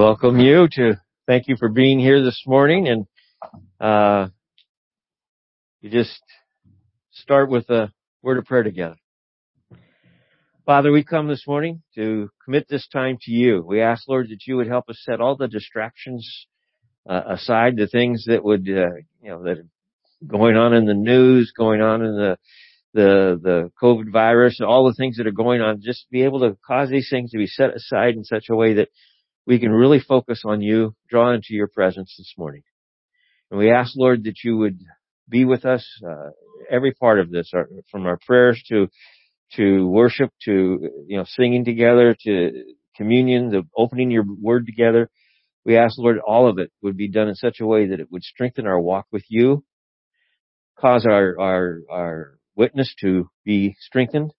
welcome you to thank you for being here this morning. And you just start with a word of prayer together. Father, we come this morning to commit this time to you. We ask, Lord, that you would help us set all the distractions aside, the things that would, that are going on in the news, going on in the COVID virus, and all the things that are going on. Just be able to cause these things to be set aside in such a way that we can really focus on you, draw into your presence this morning. And we ask, Lord, that you would be with us every part of this, from our prayers to worship, to, singing together, to communion, the opening your word together. We ask, Lord, all of it would be done in such a way that it would strengthen our walk with you, cause our witness to be strengthened,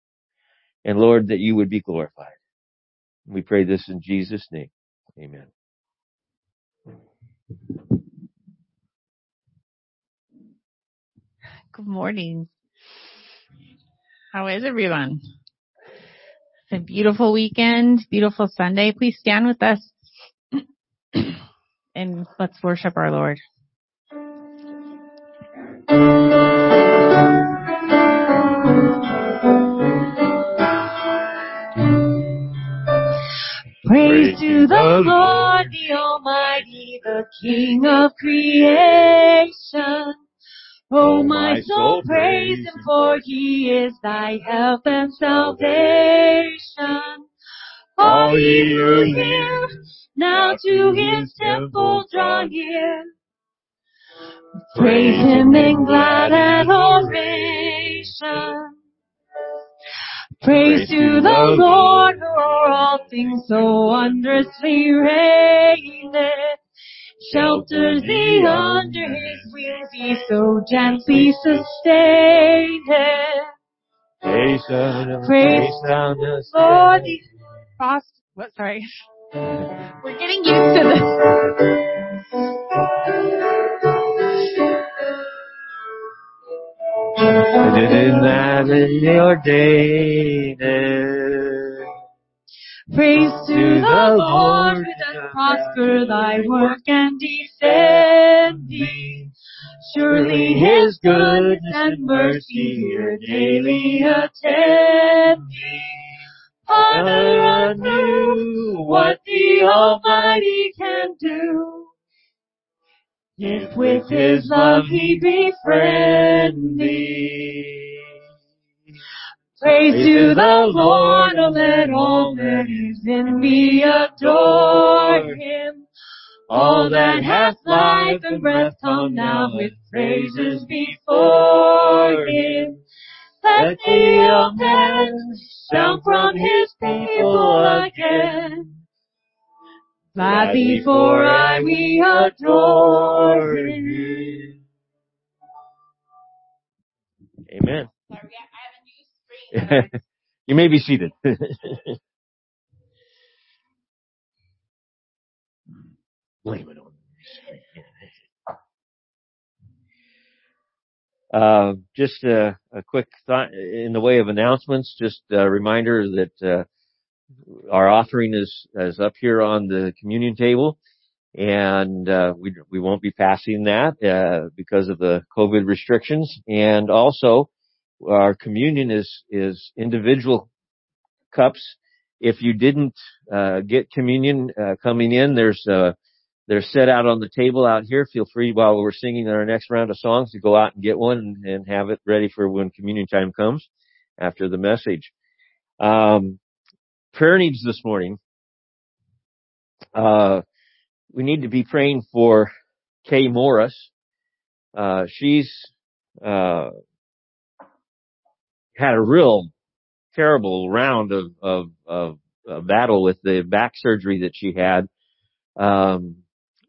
and Lord, that you would be glorified. We pray this in Jesus' name. Amen. Good morning. How is everyone? It's a beautiful weekend, beautiful Sunday. Please stand with us and let's worship our Lord. Praise to the Lord, the Almighty, the King of creation. Oh, my soul, praise him, for he is thy help and salvation. All ye who hear, now to his temple draw near. Praise him in glad adoration. Praise to the Lord, who o'er all things so wondrously reigneth. Shelters thee under his wings, he so gently sustaineth. Praise the Lord. We're getting used to this. And it is mightily ordained. Praise to the Lord, who doth prosper thy work and defend thee. Surely his goodness and mercy here daily attend thee. Honor unto what the Almighty can do, if with his love he befriend thee. Praise to the Lord, O let all that is in me adore him. All that hath life and breath, come now with praises before him. Let the amen sound from his people again. Glad before I we adore him. Amen. Sorry, I have a new screen. You may be seated. Blame it on the screen. Just a quick thought in the way of announcements. Just a reminder that our offering is up here on the communion table, and we won't be passing that because of the COVID restrictions. And also, our communion is individual cups. If you didn't get communion coming in, they're set out on the table out here. Feel free, while we're singing our next round of songs, to go out and get one and have it ready for when communion time comes after the message. Prayer needs this morning. We need to be praying for Kay Morris. She's had a real terrible round of battle with the back surgery that she had.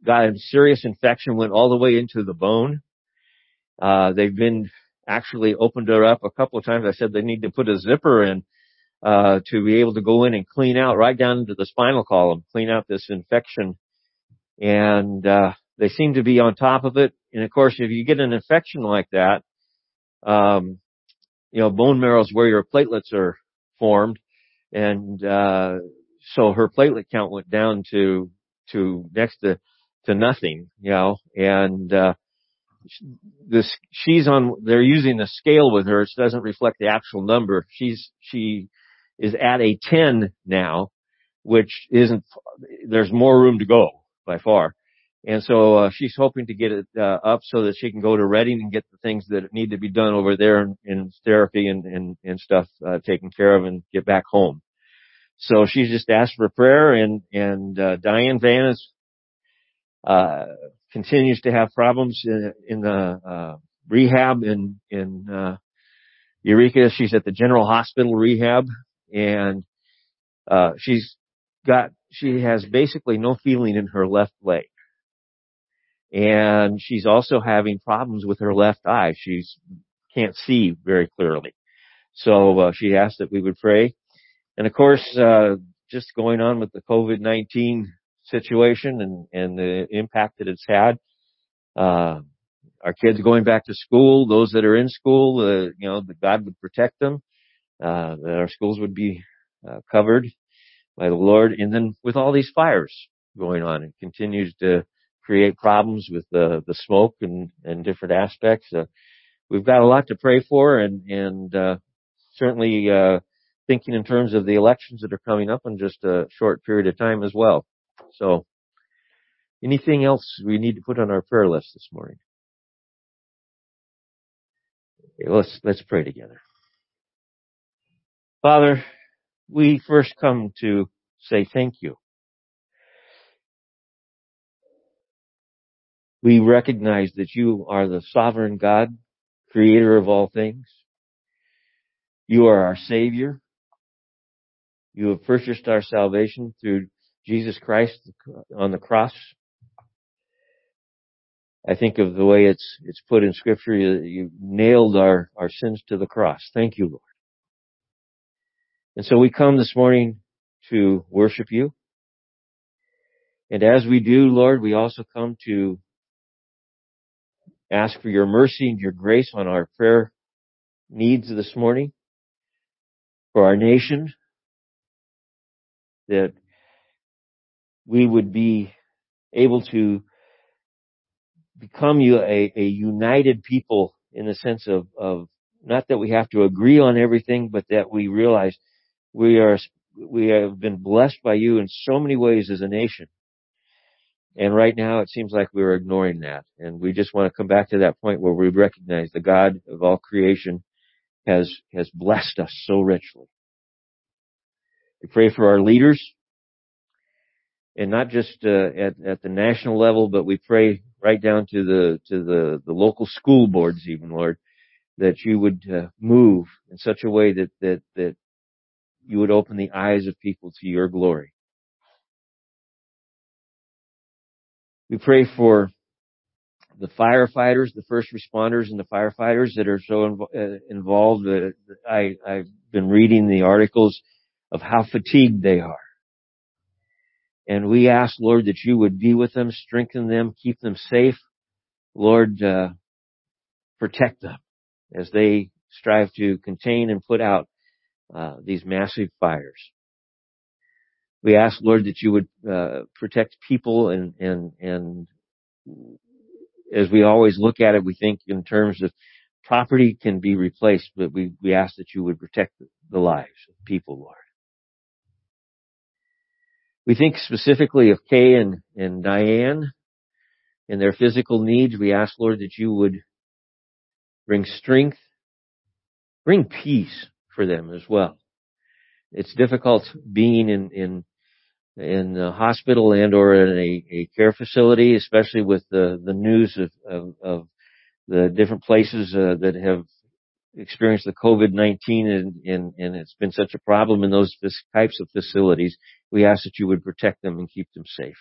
Got a serious infection, went all the way into the bone. They've been actually opened her up a couple of times. I said they need to put a zipper in to be able to go in and clean out right down into the spinal column, clean out this infection. And they seem to be on top of it. And of course, if you get an infection like that, bone marrow is where your platelets are formed. And so her platelet count went down to to next to nothing, you know, and this, she's on, they're using the scale with her. It doesn't reflect the actual number. She is at a 10 now, which isn't, there's more room to go by far. And so she's hoping to get it up so that she can go to Redding and get the things that need to be done over there in therapy and stuff taken care of and get back home. So she's just asked for prayer, and Diane Van is, continues to have problems in the rehab in Eureka. She's at the General Hospital rehab, and she has basically no feeling in her left leg. And she's also having problems with her left eye. She can't see very clearly. So she asked that we would pray. And of course, just going on with the COVID-19 situation and the impact that it's had, our kids going back to school, those that are in school, you know, that God would protect them, that our schools would be covered by the Lord. And then with all these fires going on, it continues to create problems with the smoke and different aspects. We've got a lot to pray for, and certainly thinking in terms of the elections that are coming up in just a short period of time as well. So anything else we need to put on our prayer list this morning? Okay, let's pray together. Father, we first come to say thank you. We recognize that you are the sovereign God, creator of all things. You are our Savior. You have purchased our salvation through Jesus Christ on the cross. I think of the way it's put in Scripture, you nailed our sins to the cross. Thank you, Lord. And so we come this morning to worship you. And as we do, Lord, we also come to ask for your mercy and your grace on our prayer needs this morning, for our nation, that we would be able to become a united people in the sense of not that we have to agree on everything, but that we realize we have been blessed by you in so many ways as a nation. And right now, it seems like we're ignoring that. And we just want to come back to that point where we recognize the God of all creation has blessed us so richly. We pray for our leaders, and not just at the national level, but we pray right down to the local school boards even, Lord, that you would move in such a way that you would open the eyes of people to your glory. We pray for the firefighters, the first responders, and the firefighters that are so involved. I've been reading the articles of how fatigued they are. And we ask, Lord, that you would be with them, strengthen them, keep them safe. Lord, protect them as they strive to contain and put out these massive fires. We ask, Lord, that you would protect people, and as we always look at it, we think in terms of property can be replaced, but we ask that you would protect the lives of people, Lord. We think specifically of Kay and Diane and their physical needs. We ask, Lord, that you would bring strength, bring peace for them as well. It's difficult being in the hospital and or in a care facility, especially with the news of the different places that have experienced the COVID-19, and it's been such a problem in those types of facilities. We ask that you would protect them and keep them safe.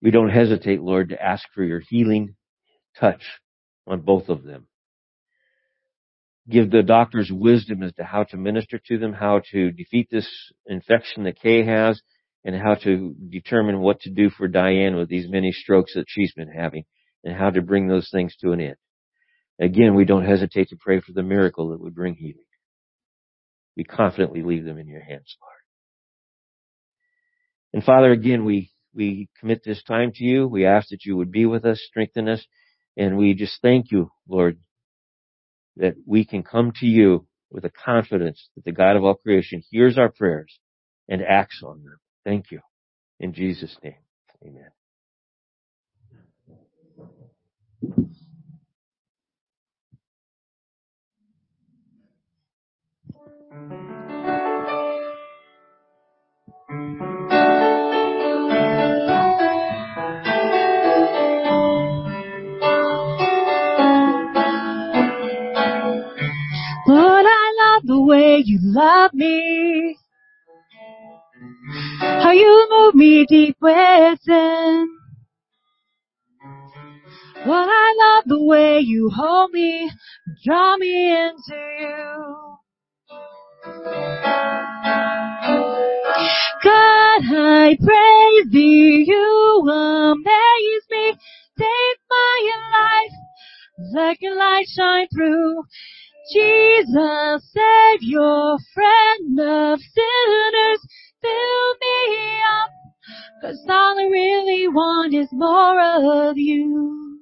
We don't hesitate, Lord, to ask for your healing touch on both of them. Give the doctors wisdom as to how to minister to them, how to defeat this infection that Kay has, and how to determine what to do for Diane with these many strokes that she's been having, and how to bring those things to an end. Again, we don't hesitate to pray for the miracle that would bring healing. We confidently leave them in your hands, Lord. And Father, again, we commit this time to you. We ask that you would be with us, strengthen us, and we just thank you, Lord, that we can come to you with a confidence that the God of all creation hears our prayers and acts on them. Thank you. In Jesus' name, amen. Lord, I love the way you love me, how you move me deep within. Lord, I love the way you hold me, draw me into you. God, I praise thee, you amaze me. Take my life, let your light shine through. Jesus, Savior, friend of sinners, fill me up, 'cause all I really want is more of you.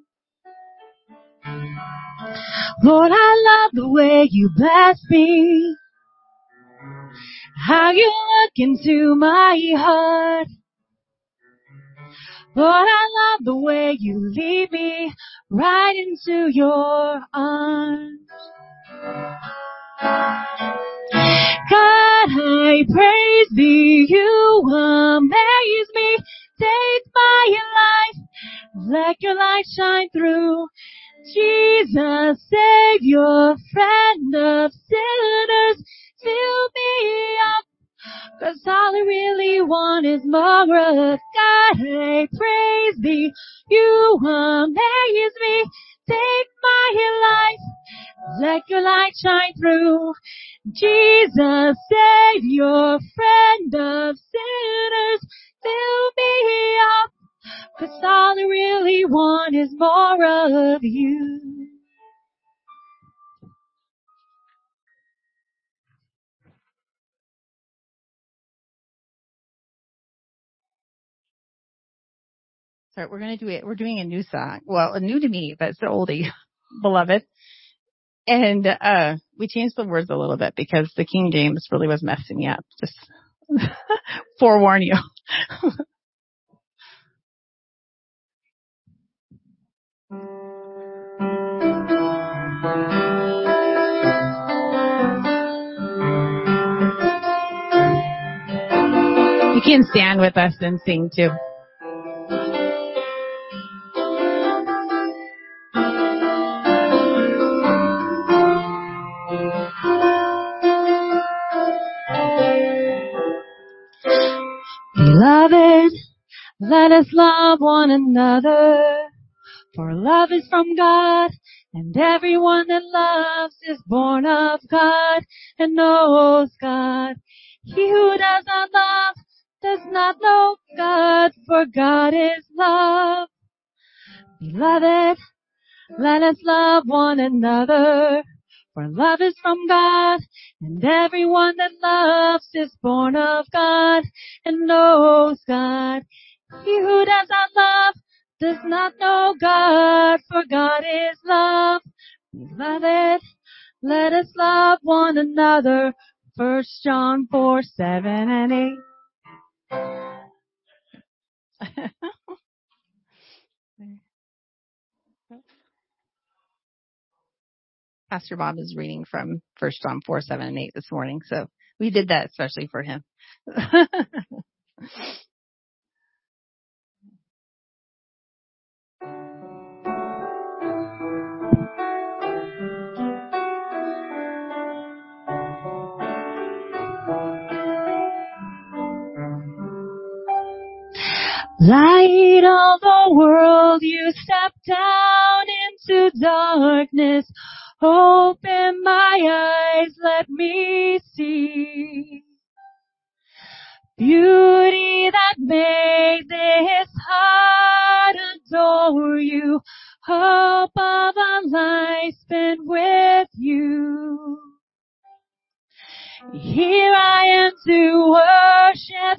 Lord, I love the way you bless me, how you look into my heart. Lord, I love the way you lead me right into your arms. God, I praise thee, you amaze me. Take my life, let your light shine through. Jesus, Savior, friend of sinners, fill me up, 'cause all I really want is more of God. I praise thee, you amaze me. Take my life, let your light shine through. Jesus, Savior, friend of sinners, fill me up, 'cause all I really want is more of you. Sorry, we're going to do it. We're doing a new song. Well, new to me, but it's an oldie, Beloved. And we changed the words a little bit because the King James really was messing me up. Just forewarn you. You can stand with us and sing too. Beloved, let us love one another, for love is from God, and everyone that loves is born of God and knows God. He who does not love does not know God, for God is love. Beloved, let us love one another, for love is from God, and everyone that loves is born of God and knows God. He who does not love does not know God, for God is love. Beloved, let us love one another. 1 John 4:7-8. Pastor Bob is reading from 1 John 4:7-8 this morning, so we did that especially for him. Light of the world, you step down into darkness. Open my eyes, let me see beauty that made this heart adore you, hope of a life spent with you. Here I am to worship,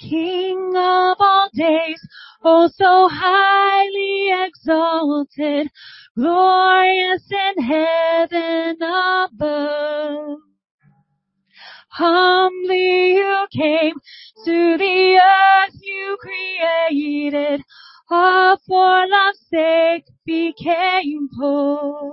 King of all days, oh so highly exalted, glorious in heaven above. Humbly you came to the earth you created, all for love's sake became poor.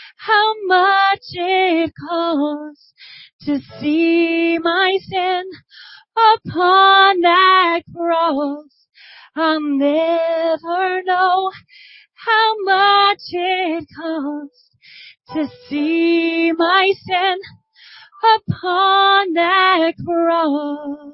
how much it costs to see my sin upon that cross. I'll never know how much it costs to see my sin upon that cross.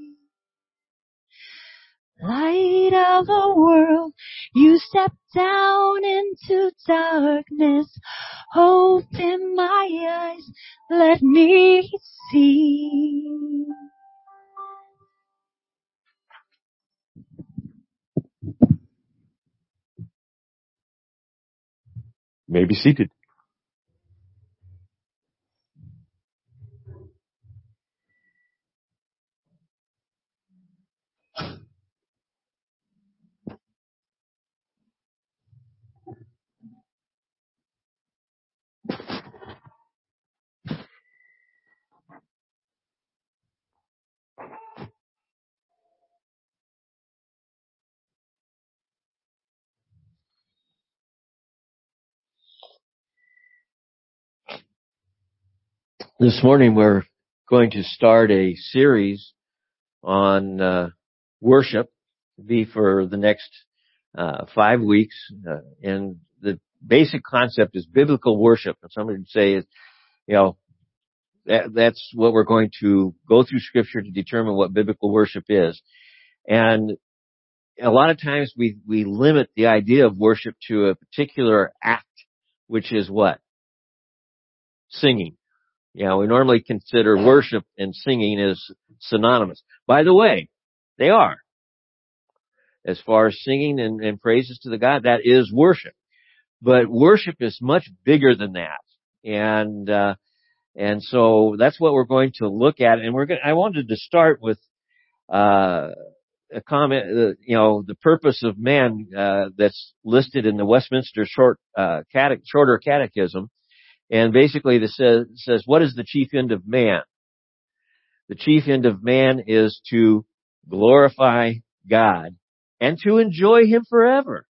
Light of the world, you stepped down into darkness. Open my eyes, let me see. You may be seated. This morning we're going to start a series on worship. It'll be for the next 5 weeks, and the basic concept is biblical worship. And somebody would say, that's what we're going to go through Scripture to determine what biblical worship is. And a lot of times we limit the idea of worship to a particular act, which is what? Singing. We normally consider worship and singing as synonymous. By the way, they are. As far as singing and praises to the God, that is worship. But worship is much bigger than that. And so that's what we're going to look at. And I wanted to start with, a comment, the purpose of man, that's listed in the Westminster shorter catechism. And basically this says, what is the chief end of man? The chief end of man is to glorify God and to enjoy him forever.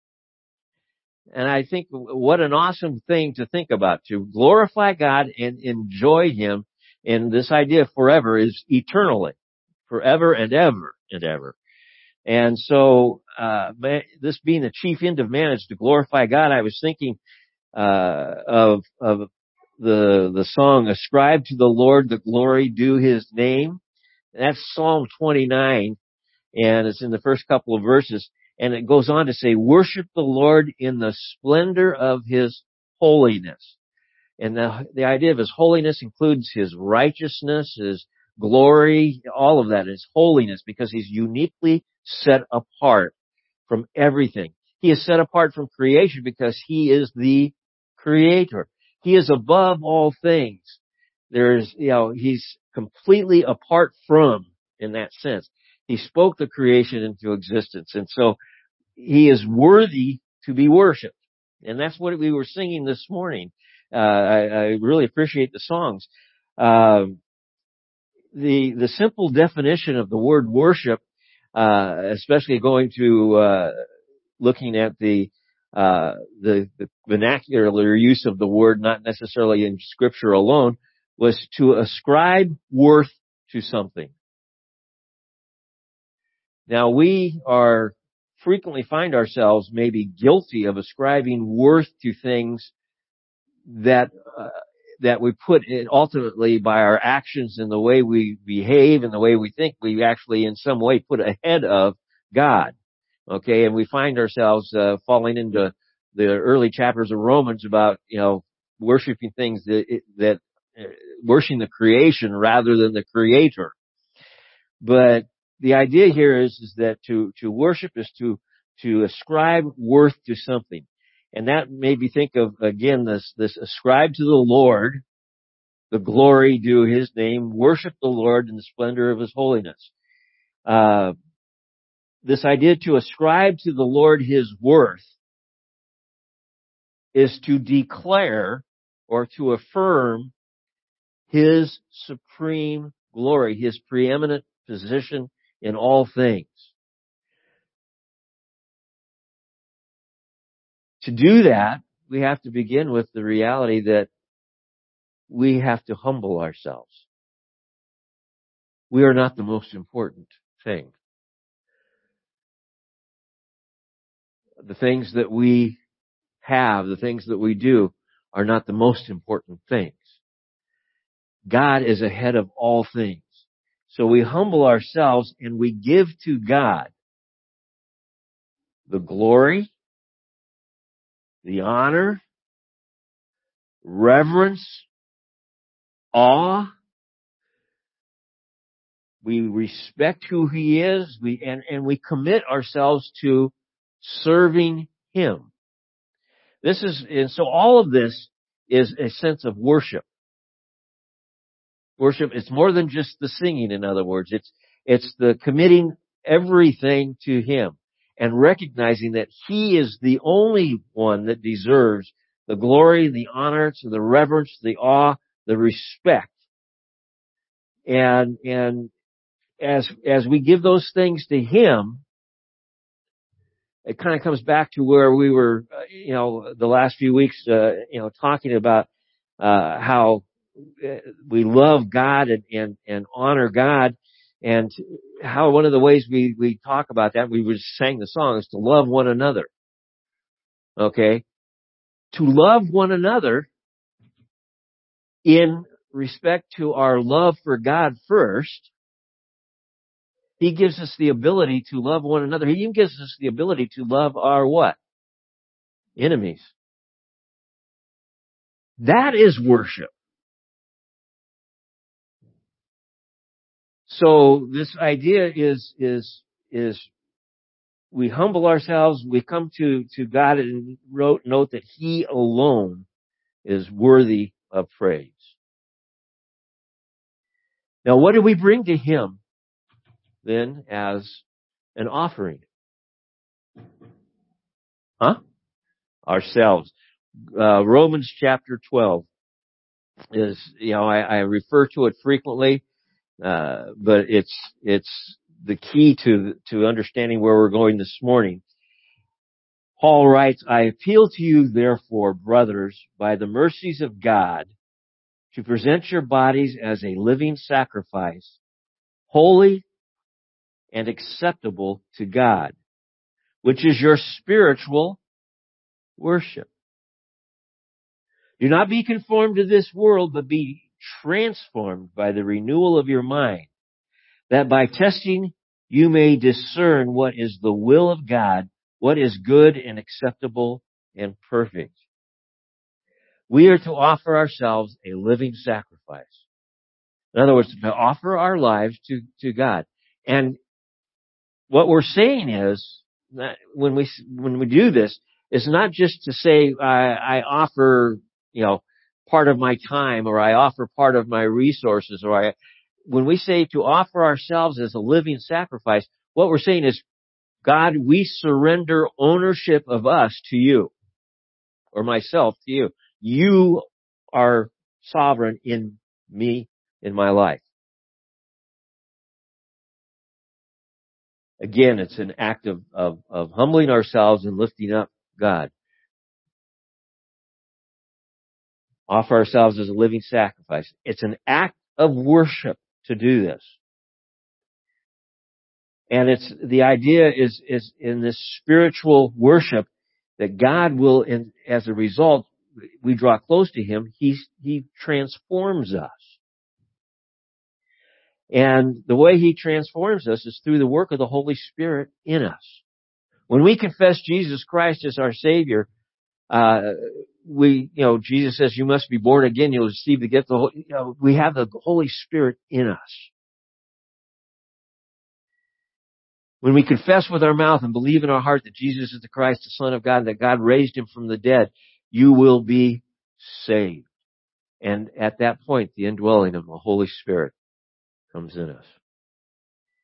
And I think what an awesome thing to think about, to glorify God and enjoy him. And this idea of forever is eternally, forever and ever and ever. And so, this being the chief end of man is to glorify God. I was thinking, of the song, ascribe to the Lord the glory due his name. And that's Psalm 29, and it's in the first couple of verses. And it goes on to say, worship the Lord in the splendor of his holiness. And the idea of his holiness includes his righteousness, his glory, all of that, his holiness, because he's uniquely set apart from everything. He is set apart from creation because he is the creator. He is above all things. There's, he's completely apart from in that sense. He spoke the creation into existence. And so he is worthy to be worshiped. And that's what we were singing this morning. I really appreciate the songs. The simple definition of the word worship, especially going to, looking at the vernacular use of the word, not necessarily in scripture alone, was to ascribe worth to something. Now we are frequently find ourselves maybe guilty of ascribing worth to things that, that we put in ultimately by our actions and the way we behave and the way we think, we actually in some way put ahead of God. Okay. And we find ourselves, falling into the early chapters of Romans about, worshiping things that worshiping the creation rather than the creator. But the idea here is that to worship is to ascribe worth to something. And that made me think of, again, this ascribe to the Lord, the glory due his name, worship the Lord in the splendor of his holiness. This idea to ascribe to the Lord his worth is to declare or to affirm his supreme glory, his preeminent position in all things. To do that, we have to begin with the reality that we have to humble ourselves. We are not the most important thing. The things that we have, the things that we do, are not the most important things. God is ahead of all things. So we humble ourselves and we give to God the glory, the honor, reverence, awe. We respect who he is, and we commit ourselves to serving him. So all of this is a sense of worship. Worship, it's more than just the singing, in other words. It's the committing everything to him and recognizing that he is the only one that deserves the glory, the honor, to the reverence, the awe, the respect. And as we give those things to him, it kind of comes back to where we were, the last few weeks, talking about, how we love God and honor God, and how one of the ways we talk about that, we just sang the song, is to love one another. Okay? To love one another in respect to our love for God first. He gives us the ability to love one another. He even gives us the ability to love our what? Enemies. That is worship. So this idea is we humble ourselves, we come to God and note that he alone is worthy of praise. Now, what do we bring to him then as an offering? Ourselves. Romans chapter 12 is, I refer to it frequently. But it's the key to understanding where we're going this morning. Paul writes, I appeal to you, therefore, brothers, by the mercies of God, to present your bodies as a living sacrifice, holy and acceptable to God, which is your spiritual worship. Do not be conformed to this world, but be transformed by the renewal of your mind, that by testing you may discern what is the will of God, what is good and acceptable and perfect. We are to offer ourselves a living sacrifice. In other words, to offer our lives to God. And what we're saying is that when we do this, it's not just to say I offer part of my time, or I offer part of my resources, or I, when we say to offer ourselves as a living sacrifice, what we're saying is, God, we surrender ownership of us to you, or myself to you. You are sovereign in me, in my life. Again, it's an act of humbling ourselves and lifting up God. Offer ourselves as a living sacrifice. It's an act of worship to do this. And it's, the idea is in this spiritual worship that God will, as a result, we draw close to him. He transforms us. And the way he transforms us is through the work of the Holy Spirit in us. When we confess Jesus Christ as our Savior, Jesus says, you must be born again. You'll receive the gift of the Holy, we have the Holy Spirit in us. When we confess with our mouth and believe in our heart that Jesus is the Christ, the Son of God, and that God raised him from the dead, you will be saved. And at that point, the indwelling of the Holy Spirit comes in us.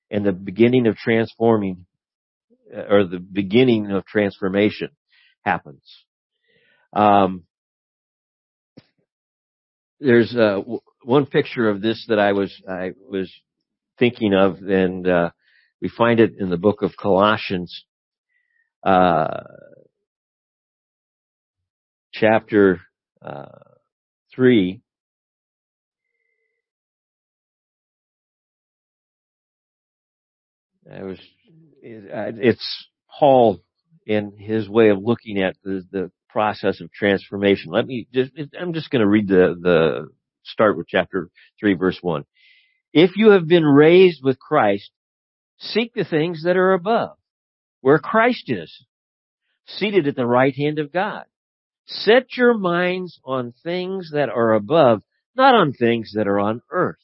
And the beginning of transformation happens. There's one picture of this that I was thinking of, and we find it in the book of Colossians, chapter 3. It's Paul in his way of looking at the process of transformation. I'm just going to read the start with chapter 3, verse 1. If you have been raised with Christ, seek the things that are above, where Christ is, seated at the right hand of God. Set your minds on things that are above, not on things that are on earth.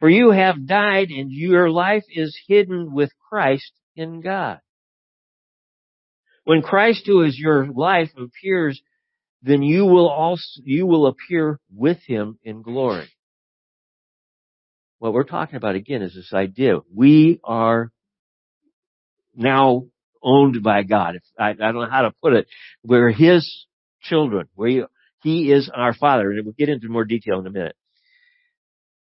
For you have died, and your life is hidden with Christ in God. When Christ, who is your life, appears, then you will appear with him in glory. What we're talking about, again, is this idea. We are now owned by God. I don't know how to put it. We're his children. He is our Father. And we'll get into more detail in a minute.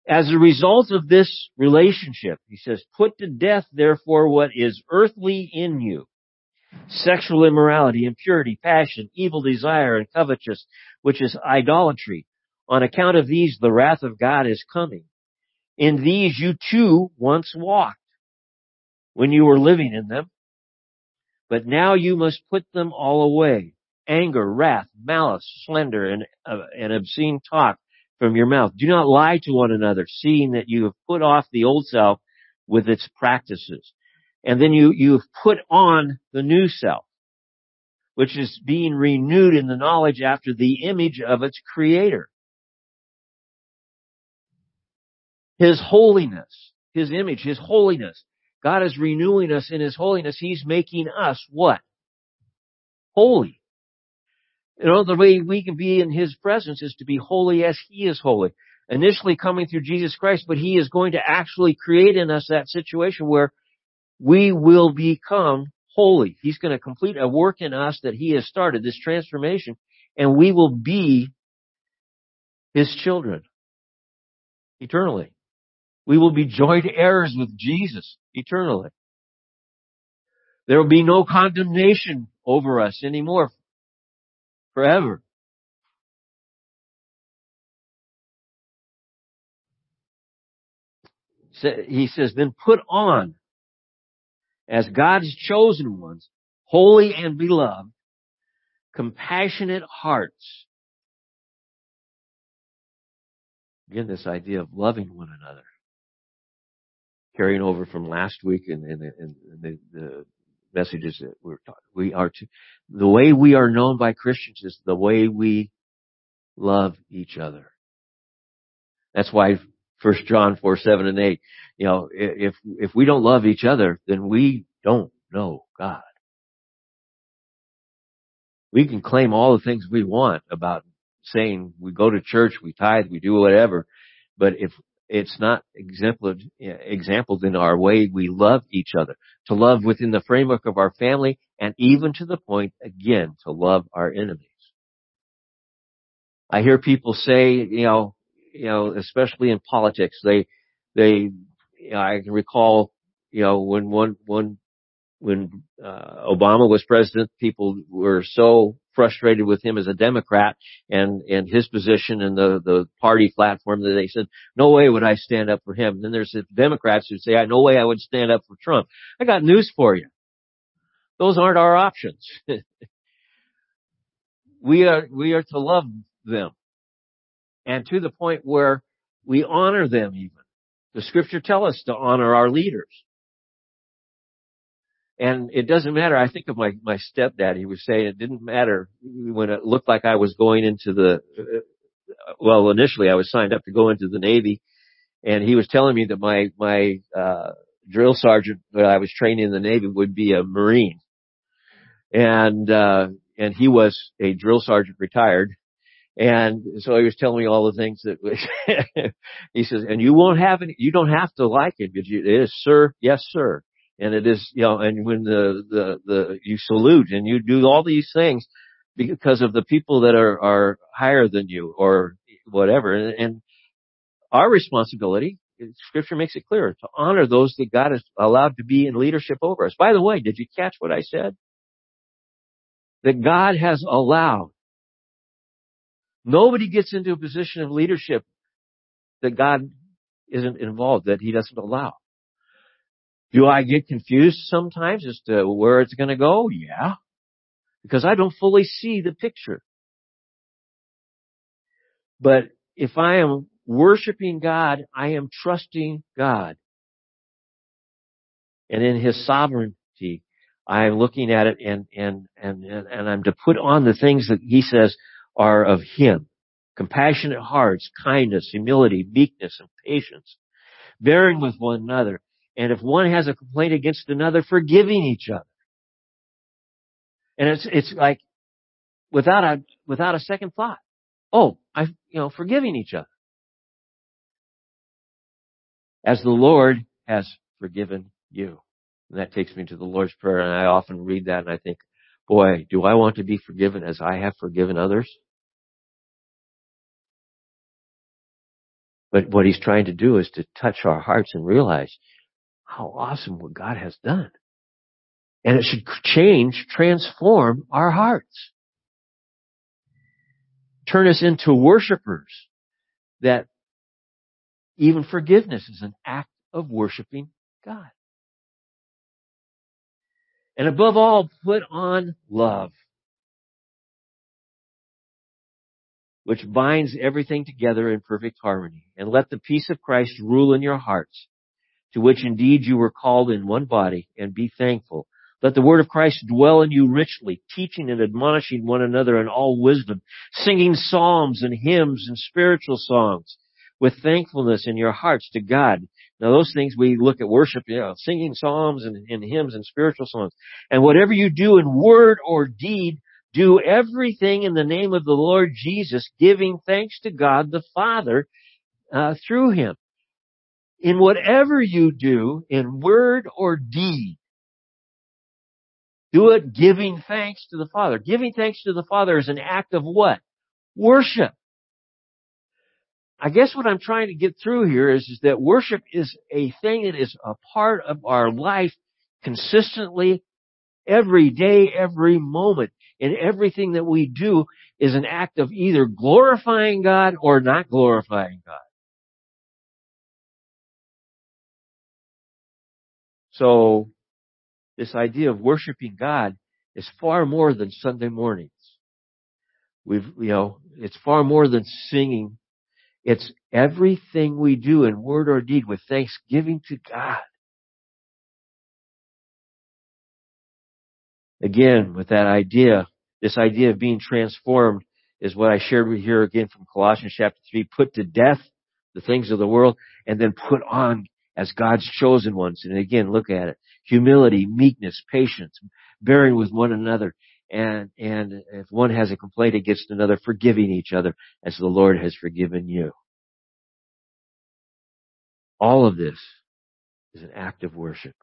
As a result of this relationship, he says, put to death, therefore, what is earthly in you, sexual immorality, impurity, passion, evil desire, and covetousness, which is idolatry. On account of these, the wrath of God is coming. In these you too once walked when you were living in them, but now you must put them all away. Anger, wrath, malice, slander, and obscene talk from your mouth. Do not lie to one another, seeing that you have put off the old self with its practices. And then you have put on the new self, which is being renewed in the knowledge after the image of its creator. His holiness, his image, his holiness. God is renewing us in his holiness. He's making us what? Holy. The way we can be in his presence is to be holy as he is holy. Initially coming through Jesus Christ, but he is going to actually create in us that situation where we will become holy. He's going to complete a work in us that he has started, this transformation, and we will be his children eternally. We will be joint heirs with Jesus eternally. There will be no condemnation over us anymore forever. So he says, then put on, as God's chosen ones, holy and beloved, compassionate hearts. Again, this idea of loving one another. Carrying over from last week and the messages that we're taught. The way we are known by Christians is the way we love each other. That's why 1 John 4:7-8, if we don't love each other, then we don't know God. We can claim all the things we want about saying we go to church, we tithe, we do whatever, but if it's not exemplified in our way we love each other, to love within the framework of our family, and even to the point, again, to love our enemies. I hear people say, especially in politics, I can recall, when Obama was president, people were so frustrated with him as a Democrat and his position and the party platform that they said, no way would I stand up for him. And then there's Democrats who say, no way I would stand up for Trump. I got news for you. Those aren't our options. We are to love them, and to the point where we honor them even. The scripture tells us to honor our leaders. And it doesn't matter. I think of my stepdad. He was saying it didn't matter when it looked like I was going into initially I was signed up to go into the Navy, and he was telling me that my drill sergeant that I was training in the Navy would be a Marine. And he was a drill sergeant retired. And so he was telling me all the things that he says, and you don't have to like it, because it is, sir. Yes, sir. And it is, and when the you salute and you do all these things because of the people that are higher than you or whatever. And our responsibility, scripture makes it clear, to honor those that God has allowed to be in leadership over us. By the way, did you catch what I said? That God has allowed. Nobody gets into a position of leadership that God isn't involved, that he doesn't allow. Do I get confused sometimes as to where it's going to go? Yeah, because I don't fully see the picture. But if I am worshiping God, I am trusting God. And in his sovereignty, I am looking at it and I'm to put on the things that he says are of him. Compassionate hearts, kindness, humility, meekness, and patience, bearing with one another. And if one has a complaint against another, forgiving each other. And it's like without a second thought. Oh, forgiving each other. As the Lord has forgiven you. And that takes me to the Lord's Prayer. And I often read that and I think, boy, do I want to be forgiven as I have forgiven others? But what he's trying to do is to touch our hearts and realize how awesome what God has done. And it should transform our hearts. Turn us into worshipers, that even forgiveness is an act of worshiping God. And above all, put on love, which binds everything together in perfect harmony. And let the peace of Christ rule in your hearts, to which indeed you were called in one body, and be thankful. Let the word of Christ dwell in you richly, teaching and admonishing one another in all wisdom, singing psalms and hymns and spiritual songs with thankfulness in your hearts to God. Now, those things we look at worship, singing psalms and hymns and spiritual songs. And whatever you do in word or deed, do everything in the name of the Lord Jesus, giving thanks to God the Father through him. In whatever you do, in word or deed, do it giving thanks to the Father. Giving thanks to the Father is an act of what? Worship. I guess what I'm trying to get through here is that worship is a thing that is a part of our life consistently, every day, every moment. And everything that we do is an act of either glorifying God or not glorifying God. So this idea of worshiping God is far more than Sunday mornings. It's far more than singing. It's everything we do in word or deed with thanksgiving to God. Again, with that idea, this idea of being transformed is what I shared with you here again from Colossians chapter 3. Put to death the things of the world, and then put on as God's chosen ones. And again, look at it. Humility, meekness, patience, bearing with one another. And if one has a complaint against another, forgiving each other as the Lord has forgiven you. All of this is an act of worship.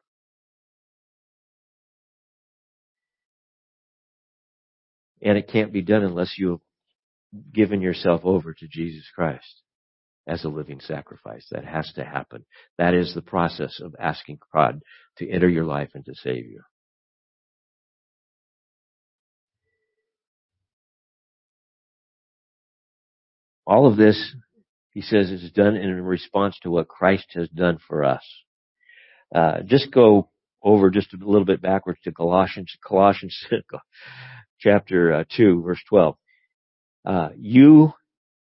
And it can't be done unless you have given yourself over to Jesus Christ as a living sacrifice. That has to happen. That is the process of asking God to enter your life and to save you. All of this, he says, is done in response to what Christ has done for us. Just go over just a little bit backwards to Colossians chapter 2, verse 12. You,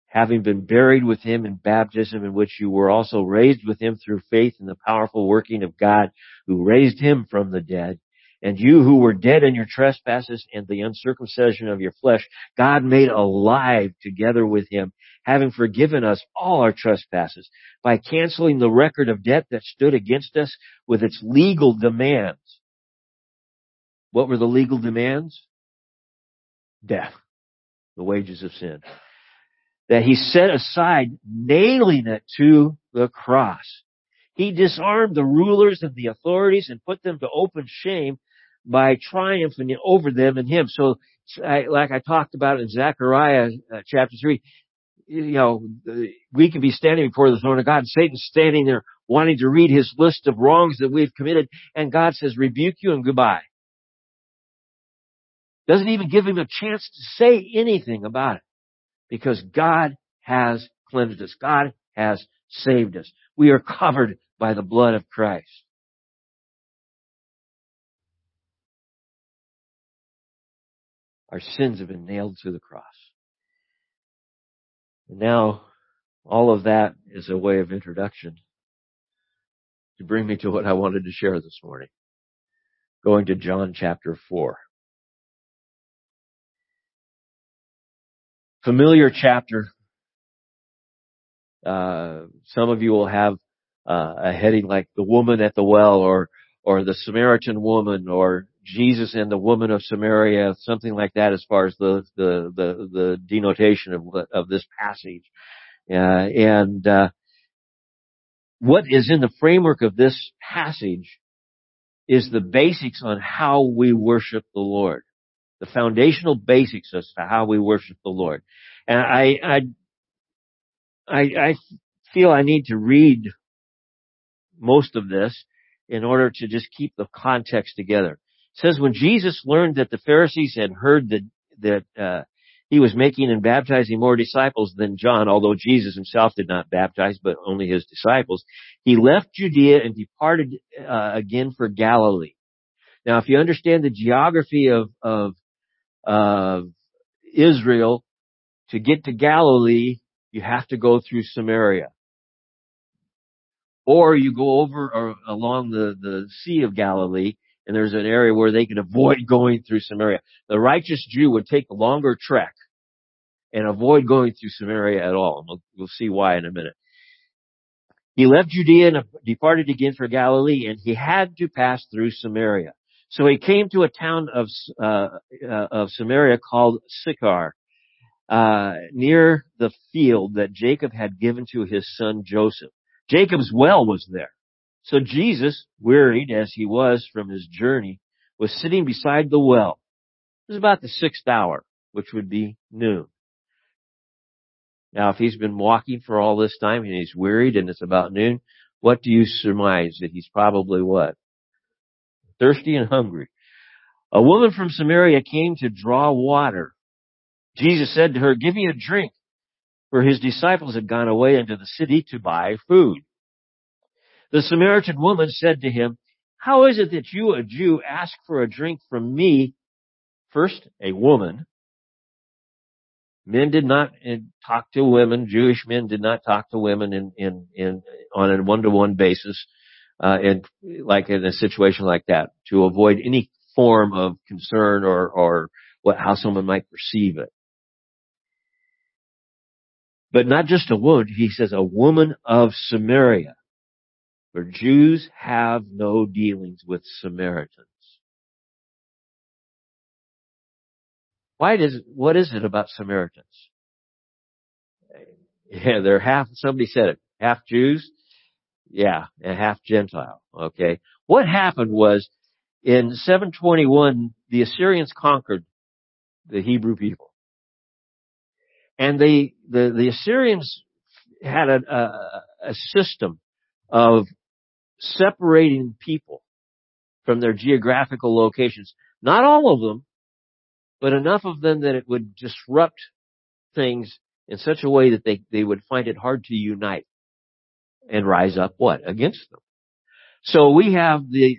having been buried with him in baptism, in which you were also raised with him through faith in the powerful working of God who raised him from the dead, and you who were dead in your trespasses and the uncircumcision of your flesh, God made alive together with him, having forgiven us all our trespasses by canceling the record of debt that stood against us with its legal demands. What were the legal demands? Death, the wages of sin. That he set aside, nailing it to the cross. He disarmed the rulers and the authorities and put them to open shame by triumphing over them in him. So, like I talked about in Zechariah chapter 3, we can be standing before the throne of God. Satan's standing there wanting to read his list of wrongs that we've committed, and God says, rebuke you and goodbye. Doesn't even give him a chance to say anything about it, because God has cleansed us. God has saved us. We are covered by the blood of Christ. Our sins have been nailed to the cross. And now, all of that is a way of introduction to bring me to what I wanted to share this morning. Going to John chapter 4. Familiar chapter. Some of you will have a heading like the woman at the well, or the Samaritan woman, or Jesus and the woman of Samaria, something like that, as far as the denotation of this passage. What is in the framework of this passage is the basics on how we worship the Lord, the foundational basics as to how we worship the Lord. And I feel I need to read most of this in order to just keep the context together. It says, when Jesus learned that the Pharisees had heard that he was making and baptizing more disciples than John, although Jesus himself did not baptize, but only his disciples, he left Judea and departed again for Galilee. Now, if you understand the geography of Israel, to get to Galilee, you have to go through Samaria, or you go over or along the Sea of Galilee, and there's an area where they can avoid going through Samaria. The righteous Jew would take a longer trek and avoid going through Samaria at all. We'll see why in a minute. He left Judea and departed again for Galilee, and he had to pass through Samaria. So he came to a town of Samaria called Sychar, near the field that Jacob had given to his son Joseph. Jacob's well was there. So Jesus, wearied as he was from his journey, was sitting beside the well. It was about the 6th hour, which would be noon. Now, if he's been walking for all this time and he's wearied and it's about noon, what do you surmise? That he's probably what? Thirsty and hungry. A woman from Samaria came to draw water. Jesus said to her, give me a drink, for his disciples had gone away into the city to buy food. The Samaritan woman said to him, how is it that you, a Jew, ask for a drink from me, first a woman? Men did not talk to women. Jewish men did not talk to women on a one-to-one basis, in a situation like that, to avoid any form of concern or how someone might perceive it. But not just a woman, he says a woman of Samaria, for Jews have no dealings with Samaritans. What is it about Samaritans? Yeah, they're half, somebody said it, half Jews, yeah, and half Gentile, okay? What happened was, in 721, the Assyrians conquered the Hebrew people. And the Assyrians had a system of separating people from their geographical locations. Not all of them, but enough of them that it would disrupt things in such a way that they would find it hard to unite and rise up what? Against them. So we have the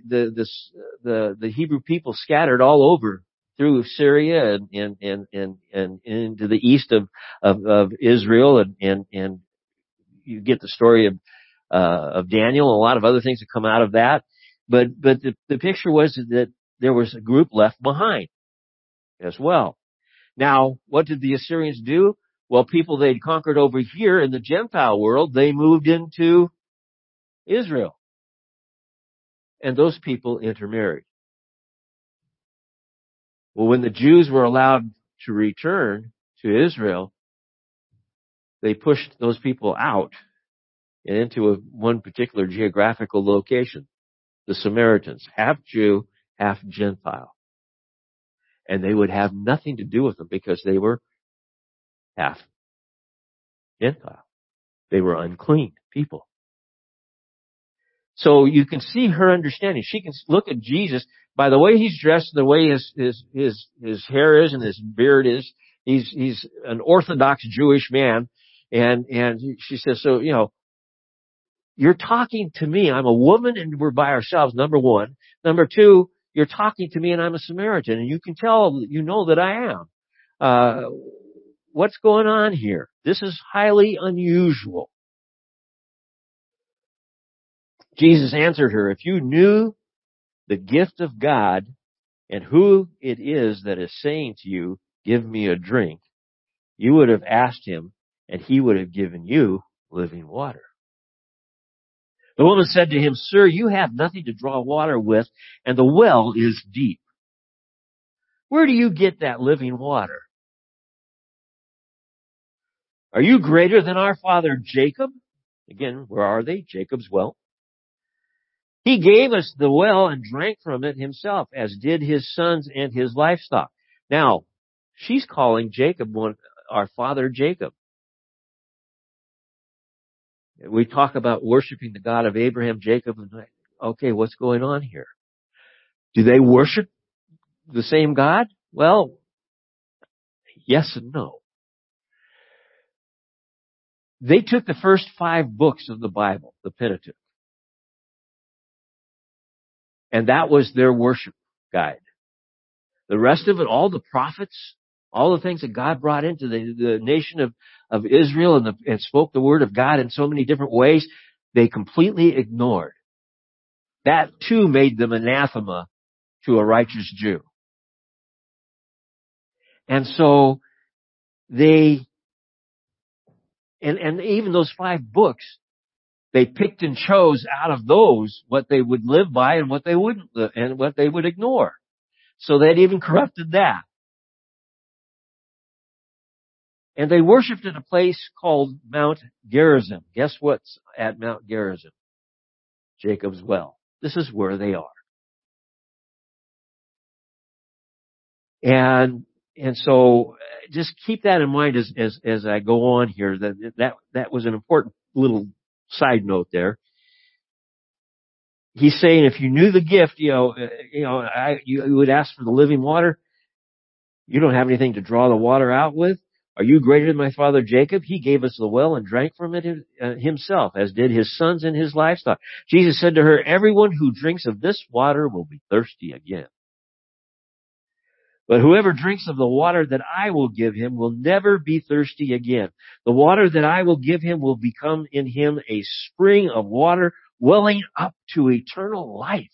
Hebrew people scattered all over through Syria and into the east of Israel, and you get the story of Daniel and a lot of other things that come out of that. But the picture was that there was a group left behind as well. Now, what did the Assyrians do? Well, people they'd conquered over here in the Gentile world, they moved into Israel. And those people intermarried. Well, when the Jews were allowed to return to Israel, they pushed those people out and into one particular geographical location, the Samaritans, half Jew, half Gentile. And they would have nothing to do with them because they were half Gentile. They were unclean people. So you can see her understanding. She can look at Jesus by the way he's dressed, the way his hair is and his beard is. He's an Orthodox Jewish man. And she says, so, you know, you're talking to me. I'm a woman and we're by ourselves, number one. Number two, you're talking to me and I'm a Samaritan, and you can tell, you know, that I am. What's going on here? This is highly unusual. Jesus answered her, if you knew the gift of God and who it is that is saying to you, give me a drink, you would have asked him and he would have given you living water. The woman said to him, sir, you have nothing to draw water with and the well is deep. Where do you get that living water? Are you greater than our father Jacob? Again, where are they? Jacob's well. He gave us the well and drank from it himself, as did his sons and his livestock. Now, she's calling Jacob our father Jacob. We talk about worshiping the God of Abraham, Jacob, and okay, what's going on here? Do they worship the same God? Well, yes and no. They took the first 5 books of the Bible, the Pentateuch. And that was their worship guide. The rest of it, all the prophets, all the things that God brought into the nation of Israel and spoke the word of God in so many different ways, they completely ignored. That too made them anathema to a righteous Jew. And so and even those 5 books, they picked and chose out of those what they would live by and what they wouldn't, and what they would ignore. So they'd even corrupted that. And they worshipped at a place called Mount Gerizim. Guess what's at Mount Gerizim? Jacob's well. This is where they are. And so just keep that in mind as I go on here. That was an important little side note there. He's saying, if you knew the gift, you would ask for the living water. You don't have anything to draw the water out with. Are you greater than my father Jacob? He gave us the well and drank from it himself, as did his sons and his livestock. Jesus said to her, everyone who drinks of this water will be thirsty again. But whoever drinks of the water that I will give him will never be thirsty again. The water that I will give him will become in him a spring of water welling up to eternal life.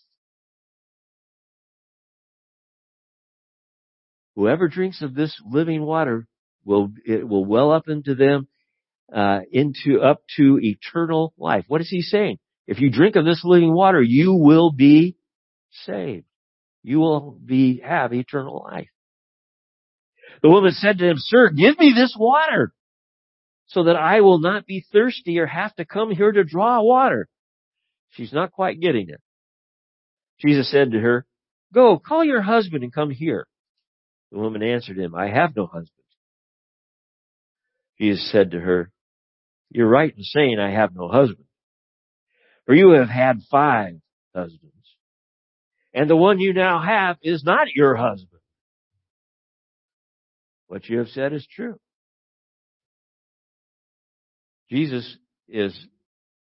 Whoever drinks of this living water will well up into them, up to eternal life. What is he saying? If you drink of this living water, you will be saved. You will have eternal life. The woman said to him, "Sir, give me this water so that I will not be thirsty or have to come here to draw water." She's not quite getting it. Jesus said to her, "Go, call your husband and come here." The woman answered him, "I have no husband." Jesus said to her, "You're right in saying I have no husband. For you have had 5 husbands, and the one you now have is not your husband. What you have said is true." Jesus is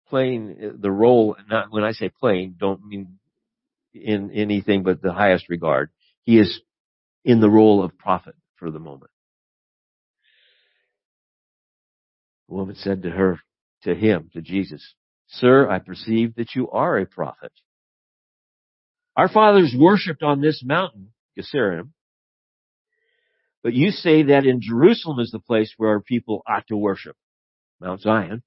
playing the role, not when I say playing, don't mean in anything but the highest regard. He is in the role of prophet for the moment. The woman said to Jesus, "Sir, I perceive that you are a prophet. Our fathers worshipped on this mountain, Gerizim, but you say that in Jerusalem is the place where our people ought to worship, Mount Zion."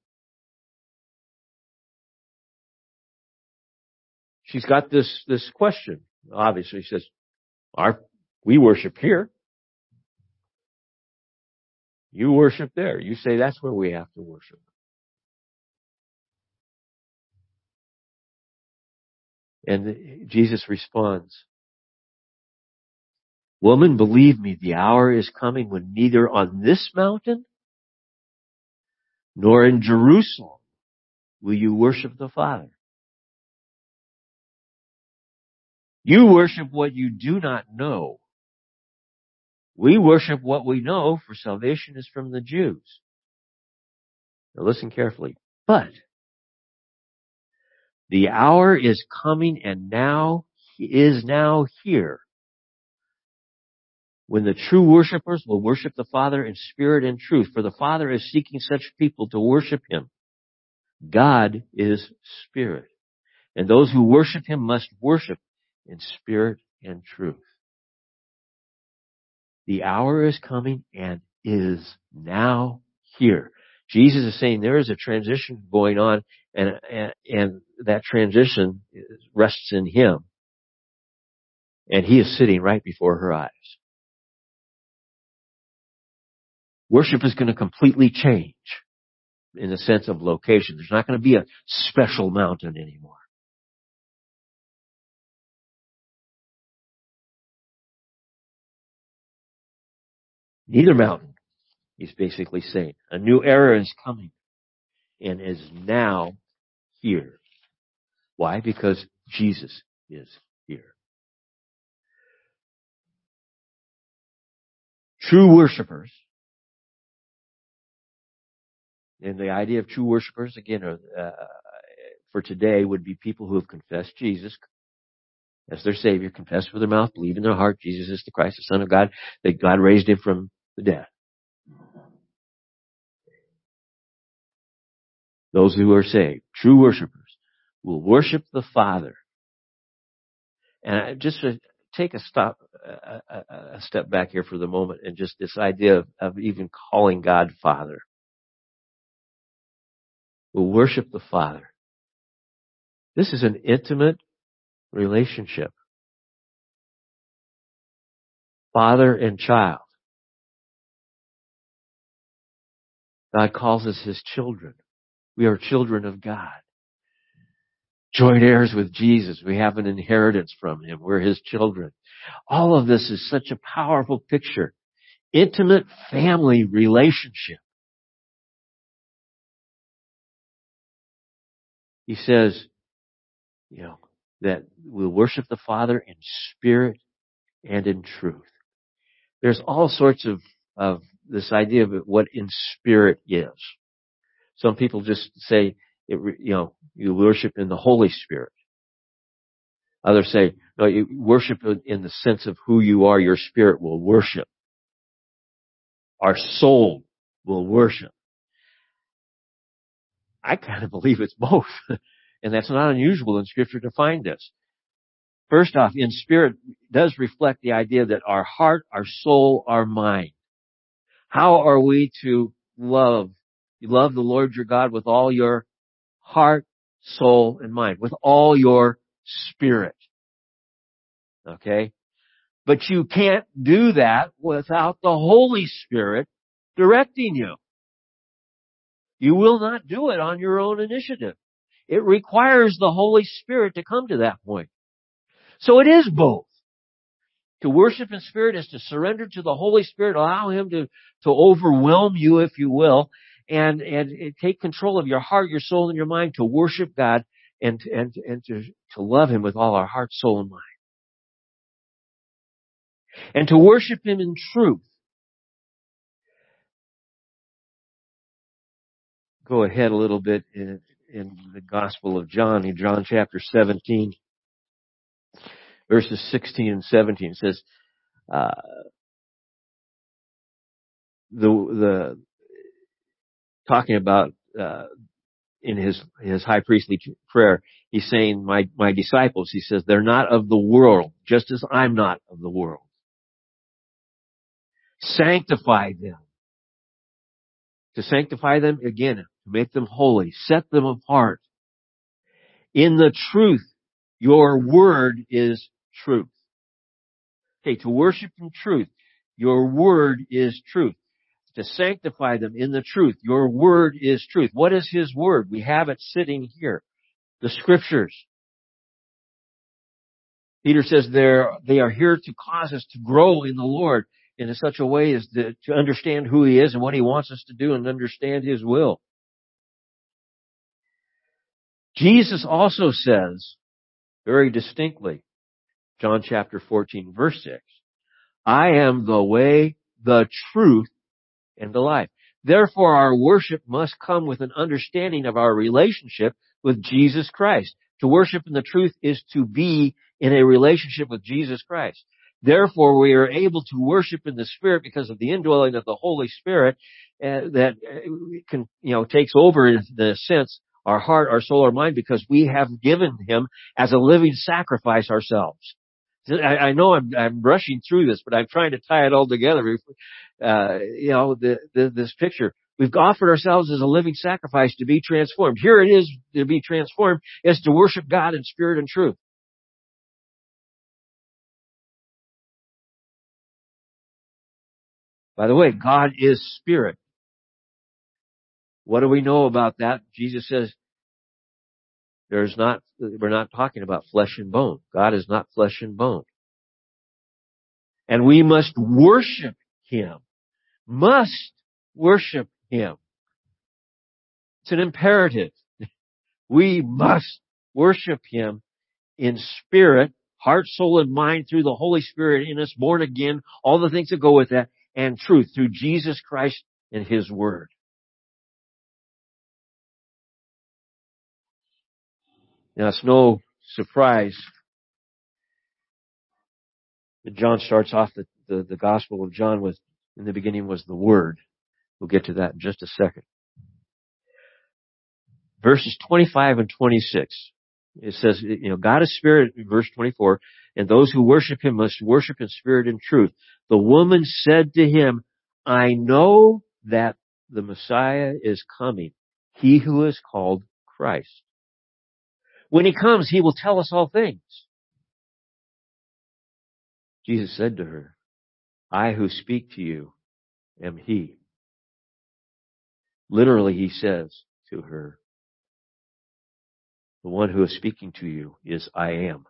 She's got this question. Obviously, she says, "We worship here. You worship there. You say that's where we have to worship." And Jesus responds, "Woman, believe me, the hour is coming when neither on this mountain nor in Jerusalem will you worship the Father. You worship what you do not know. We worship what we know, for salvation is from the Jews." Now listen carefully. "But the hour is coming and now here when the true worshipers will worship the Father in spirit and truth, for the Father is seeking such people to worship him. God is spirit, and those who worship him must worship in spirit and truth." The hour is coming and is now here. Jesus is saying there is a transition going on, and that transition rests in him. And he is sitting right before her eyes. Worship is going to completely change in the sense of location. There's not going to be a special mountain anymore. Neither mountain, he's basically saying. A new era is coming and is now here. Why? Because Jesus is here. True worshipers, and the idea of true worshipers, again, for today would be people who have confessed Jesus as their Savior, confess with their mouth, believe in their heart, Jesus is the Christ, the Son of God, that God raised him from the dead. Those who are saved, true worshipers, will worship the Father. And just to take a step back here for the moment, and just this idea of even calling God Father. Will worship the Father. This is an intimate relationship. Father and child. God calls us his children. We are children of God. Joint heirs with Jesus. We have an inheritance from him. We're his children. All of this is such a powerful picture. Intimate family relationship. He says, that we'll worship the Father in spirit and in truth. There's all sorts of this idea of what in spirit is. Some people just say, you worship in the Holy Spirit. Others say, no, you worship in the sense of who you are. Your spirit will worship. Our soul will worship. I kind of believe it's both. And that's not unusual in Scripture to find this. First off, in spirit does reflect the idea that our heart, our soul, our mind. How are we to love? You love the Lord your God with all your heart, soul, and mind. With all your spirit. Okay? But you can't do that without the Holy Spirit directing you. You will not do it on your own initiative. It requires the Holy Spirit to come to that point. So it is both. To worship in spirit is to surrender to the Holy Spirit, allow Him to overwhelm you, if you will, and take control of your heart, your soul, and your mind to worship God and to love Him with all our heart, soul, and mind. And to worship Him in truth. Go ahead a little bit in the Gospel of John, in John chapter 17, verses 16 and 17. It says, talking about in his high priestly prayer, he's saying, my disciples, he says, they're not of the world, just as I'm not of the world. Sanctify them. To sanctify them, again, to make them holy, set them apart. In the truth, your word is truth. Okay, to worship in truth, your word is truth. To sanctify them in the truth, your word is truth. What is His word? We have it sitting here. The Scriptures. Peter says they are here to cause us to grow in the Lord. In such a way as to understand who He is and what He wants us to do and understand His will. Jesus also says very distinctly, John chapter 14, verse 6, I am the way, the truth, and the life. Therefore, our worship must come with an understanding of our relationship with Jesus Christ. To worship in the truth is to be in a relationship with Jesus Christ. Therefore, we are able to worship in the Spirit because of the indwelling of the Holy Spirit that can, takes over, in the sense, our heart, our soul, our mind, because we have given Him as a living sacrifice ourselves. I know I'm rushing through this, but I'm trying to tie it all together. This picture. We've offered ourselves as a living sacrifice to be transformed. Here it is, to be transformed is to worship God in spirit and truth. By the way, God is spirit. What do we know about that? Jesus says, we're not talking about flesh and bone. God is not flesh and bone. And we must worship Him. Must worship Him. It's an imperative. We must worship Him in spirit, heart, soul, and mind through the Holy Spirit in us, born again, all the things that go with that. And truth through Jesus Christ and His word. Now, it's no surprise that John starts off the Gospel of John with, in the beginning was the Word. We'll get to that in just a second. Verses 25 and 26. It says, God is spirit, verse 24, and those who worship Him must worship in spirit and truth. The woman said to Him, I know that the Messiah is coming, He who is called Christ. When He comes, He will tell us all things. Jesus said to her, I who speak to you am He. Literally, He says to her, the one who is speaking to you is I am.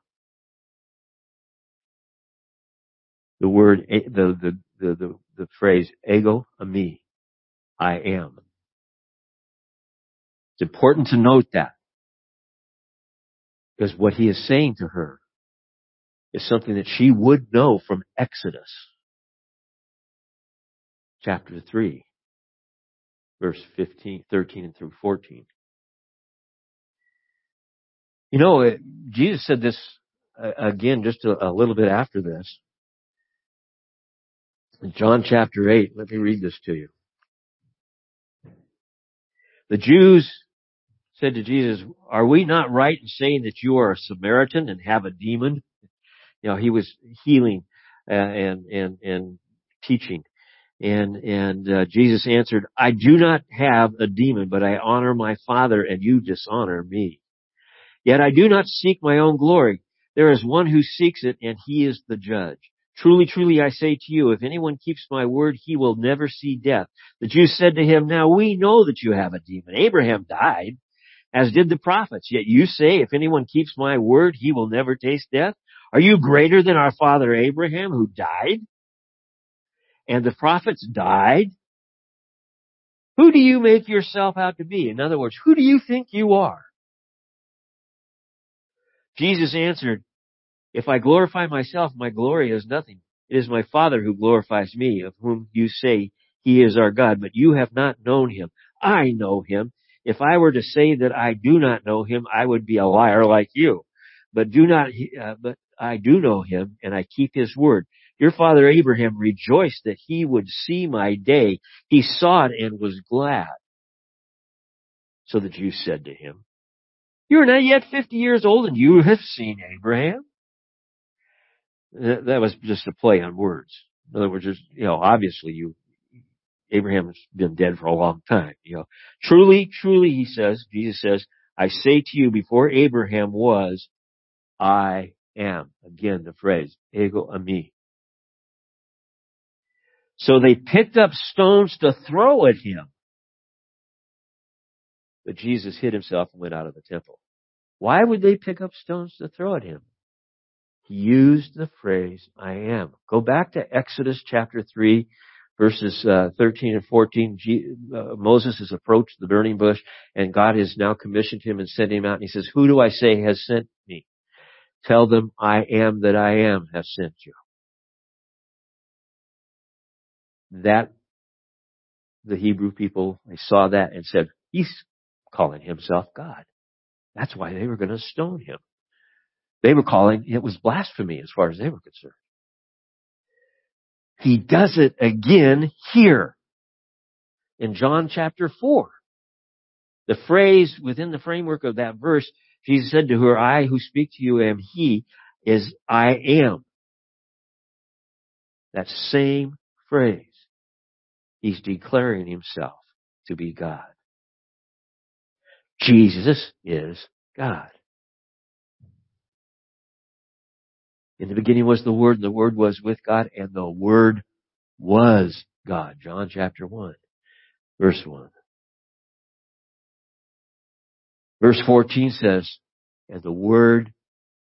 The word, the phrase ego ami, I am. It's important to note that, because what He is saying to her is something that she would know from Exodus chapter 3, verse 13 through 14. Jesus said this again just a little bit after this. In John chapter 8, let me read this to you. The Jews said to Jesus, are we not right in saying that you are a Samaritan and have a demon? He was healing and teaching. And Jesus answered, I do not have a demon, but I honor my Father, and you dishonor me. Yet I do not seek my own glory. There is one who seeks it, and He is the judge. Truly, truly, I say to you, if anyone keeps my word, he will never see death. The Jews said to him, now we know that you have a demon. Abraham died, as did the prophets. Yet you say, if anyone keeps my word, he will never taste death. Are you greater than our father Abraham, who died? And the prophets died. Who do you make yourself out to be? In other words, who do you think you are? Jesus answered, if I glorify myself, my glory is nothing. It is my Father who glorifies me, of whom you say he is our God, but you have not known him. I know him. If I were to say that I do not know him, I would be a liar like you. But I do know him, and I keep his word. Your father Abraham rejoiced that he would see my day. He saw it and was glad. So the Jews said to him, you are not yet 50 years old, and you have seen Abraham. That was just a play on words. In other words, obviously Abraham has been dead for a long time. Truly, truly, Jesus says, I say to you, before Abraham was, I am. Again, the phrase, ego ami. So they picked up stones to throw at him. But Jesus hid himself and went out of the temple. Why would they pick up stones to throw at him? He used the phrase, I am. Go back to Exodus chapter 3, verses 13 and 14. Moses has approached the burning bush, and God has now commissioned him and sent him out. And he says, who do I say has sent me? Tell them, I am that I am have sent you. That, the Hebrew people, they saw that and said, he's calling himself God. That's why they were going to stone him. They were calling, it was blasphemy as far as they were concerned. He does it again here in John chapter 4. The phrase within the framework of that verse, Jesus said to her, I who speak to you am he, is I am. That same phrase. He's declaring himself to be God. Jesus is God. In the beginning was the Word, and the Word was with God, and the Word was God. John chapter 1, verse 1. Verse 14 says, and the Word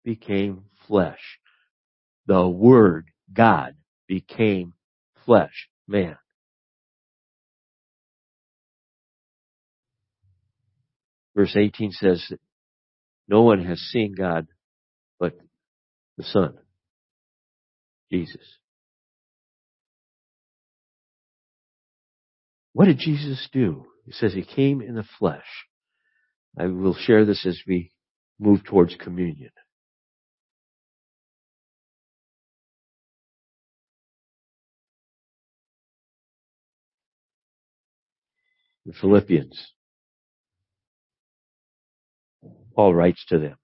became flesh. The Word, God, became flesh, man. Verse 18 says that no one has seen God but the Son, Jesus. What did Jesus do? It says he came in the flesh. I will share this as we move towards communion. The Philippians. Paul writes to them,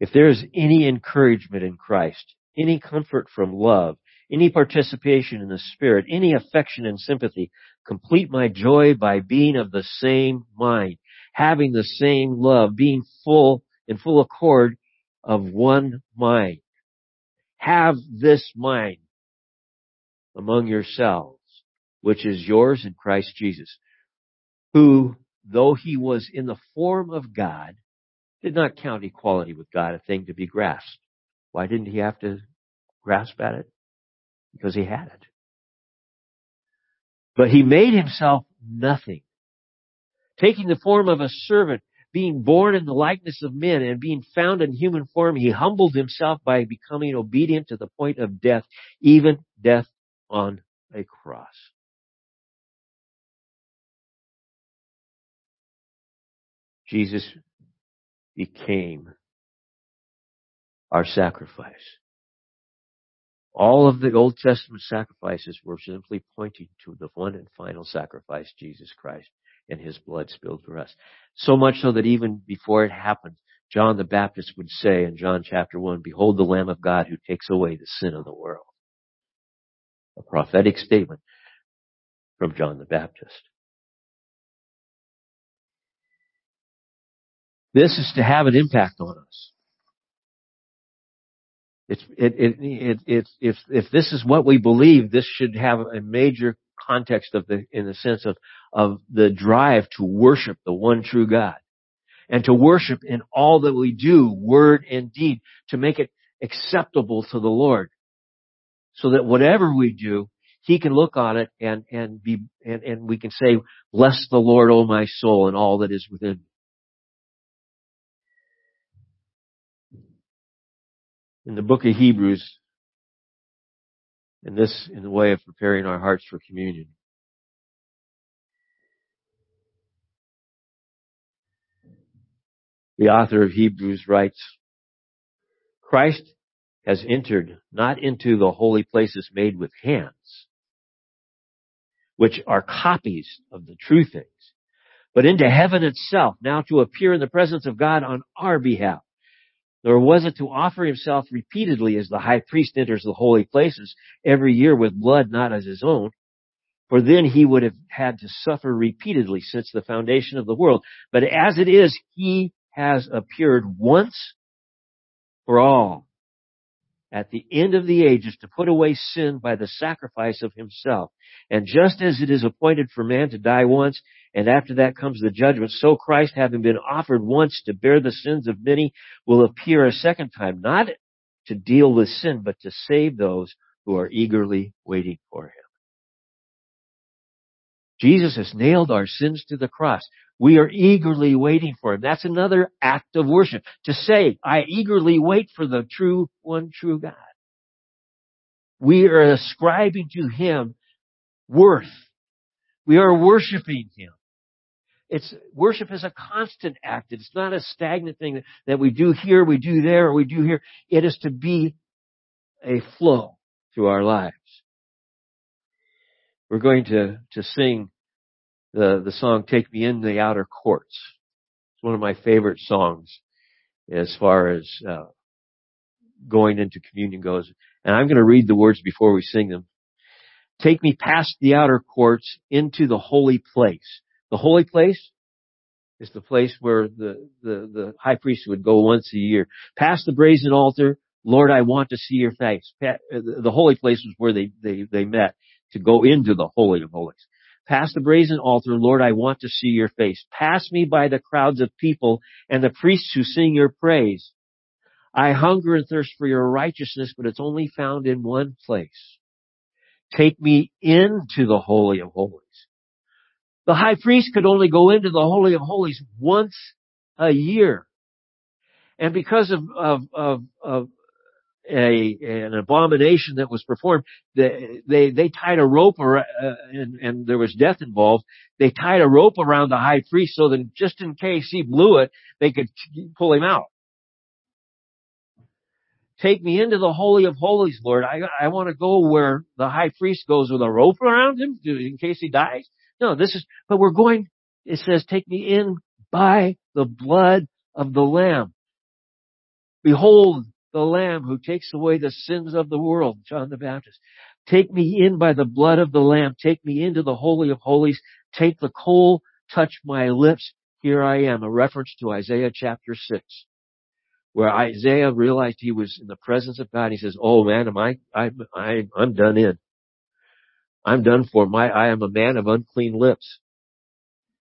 if there is any encouragement in Christ, any comfort from love, any participation in the Spirit, any affection and sympathy, complete my joy by being of the same mind, having the same love, being in full accord of one mind. Have this mind among yourselves, which is yours in Christ Jesus, who, though he was in the form of God, did not count equality with God a thing to be grasped. Why didn't he have to grasp at it? Because he had it. But he made himself nothing, taking the form of a servant, being born in the likeness of men, and being found in human form, he humbled himself by becoming obedient to the point of death, even death on a cross. Jesus became our sacrifice. All of the Old Testament sacrifices were simply pointing to the one and final sacrifice, Jesus Christ, and his blood spilled for us. So much so that even before it happened, John the Baptist would say in John chapter 1, behold the Lamb of God who takes away the sin of the world. A prophetic statement from John the Baptist. This is to have an impact on us. If this is what we believe, this should have a major context of the, in the sense of the drive to worship the one true God and to worship in all that we do, word and deed, to make it acceptable to the Lord so that whatever we do, He can look on it and we can say, bless the Lord, O my soul, and all that is within me. In the book of Hebrews, and this in the way of preparing our hearts for communion, the author of Hebrews writes, Christ has entered not into the holy places made with hands, which are copies of the true things, but into heaven itself, now to appear in the presence of God on our behalf. Nor was it to offer himself repeatedly as the high priest enters the holy places every year with blood not as his own, for then he would have had to suffer repeatedly since the foundation of the world. But as it is, he has appeared once for all at the end of the ages to put away sin by the sacrifice of himself. And just as it is appointed for man to die once, and after that comes the judgment, so Christ, having been offered once to bear the sins of many, will appear a second time, not to deal with sin, but to save those who are eagerly waiting for him. Jesus has nailed our sins to the cross. We are eagerly waiting for him. That's another act of worship. To say, I eagerly wait for the true one, true God. We are ascribing to him worth. We are worshiping him. It's worship is a constant act. It's not a stagnant thing that we do here, we do there, or we do here. It is to be a flow through our lives. We're going to sing the song, Take Me in the Outer Courts. It's one of my favorite songs as far as going into communion goes. And I'm going to read the words before we sing them. Take me past the outer courts into the holy place. The holy place is the place where the high priest would go once a year. Past the brazen altar, Lord, I want to see your face. The holy place was where they met to go into the holy of holies. Past the brazen altar, Lord, I want to see your face. Pass me by the crowds of people and the priests who sing your praise. I hunger and thirst for your righteousness, but it's only found in one place. Take me into the Holy of Holies. The high priest could only go into the Holy of Holies once a year. And because of an abomination that was performed, they tied a rope around, and there was death involved. They tied a rope around the high priest so that just in case he blew it, they could pull him out. Take me into the Holy of Holies, Lord. I want to go where the high priest goes with a rope around him in case he dies. No, but we're going, it says, take me in by the blood of the Lamb. Behold, the Lamb who takes away the sins of the world, John the Baptist. Take me in by the blood of the Lamb. Take me into the Holy of Holies. Take the coal, touch my lips. Here I am. A reference to Isaiah chapter 6, where Isaiah realized he was in the presence of God. He says, oh man, I'm done in. I'm done for. I am a man of unclean lips.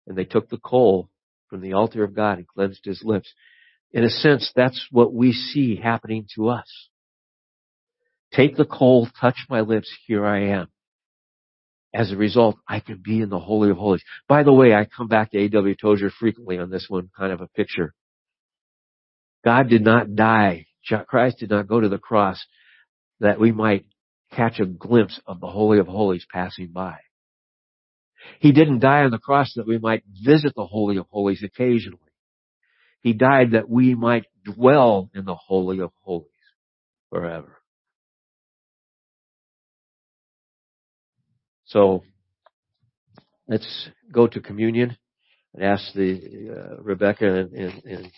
And they took the coal from the altar of God and cleansed his lips. In a sense, that's what we see happening to us. Take the coal, touch my lips, here I am. As a result, I can be in the Holy of Holies. By the way, I come back to A.W. Tozer frequently on this one, kind of a picture. God did not die. Christ did not go to the cross that we might catch a glimpse of the Holy of Holies passing by. He didn't die on the cross that we might visit the Holy of Holies occasionally. He died that we might dwell in the Holy of Holies forever. So let's go to communion and ask Rebecca and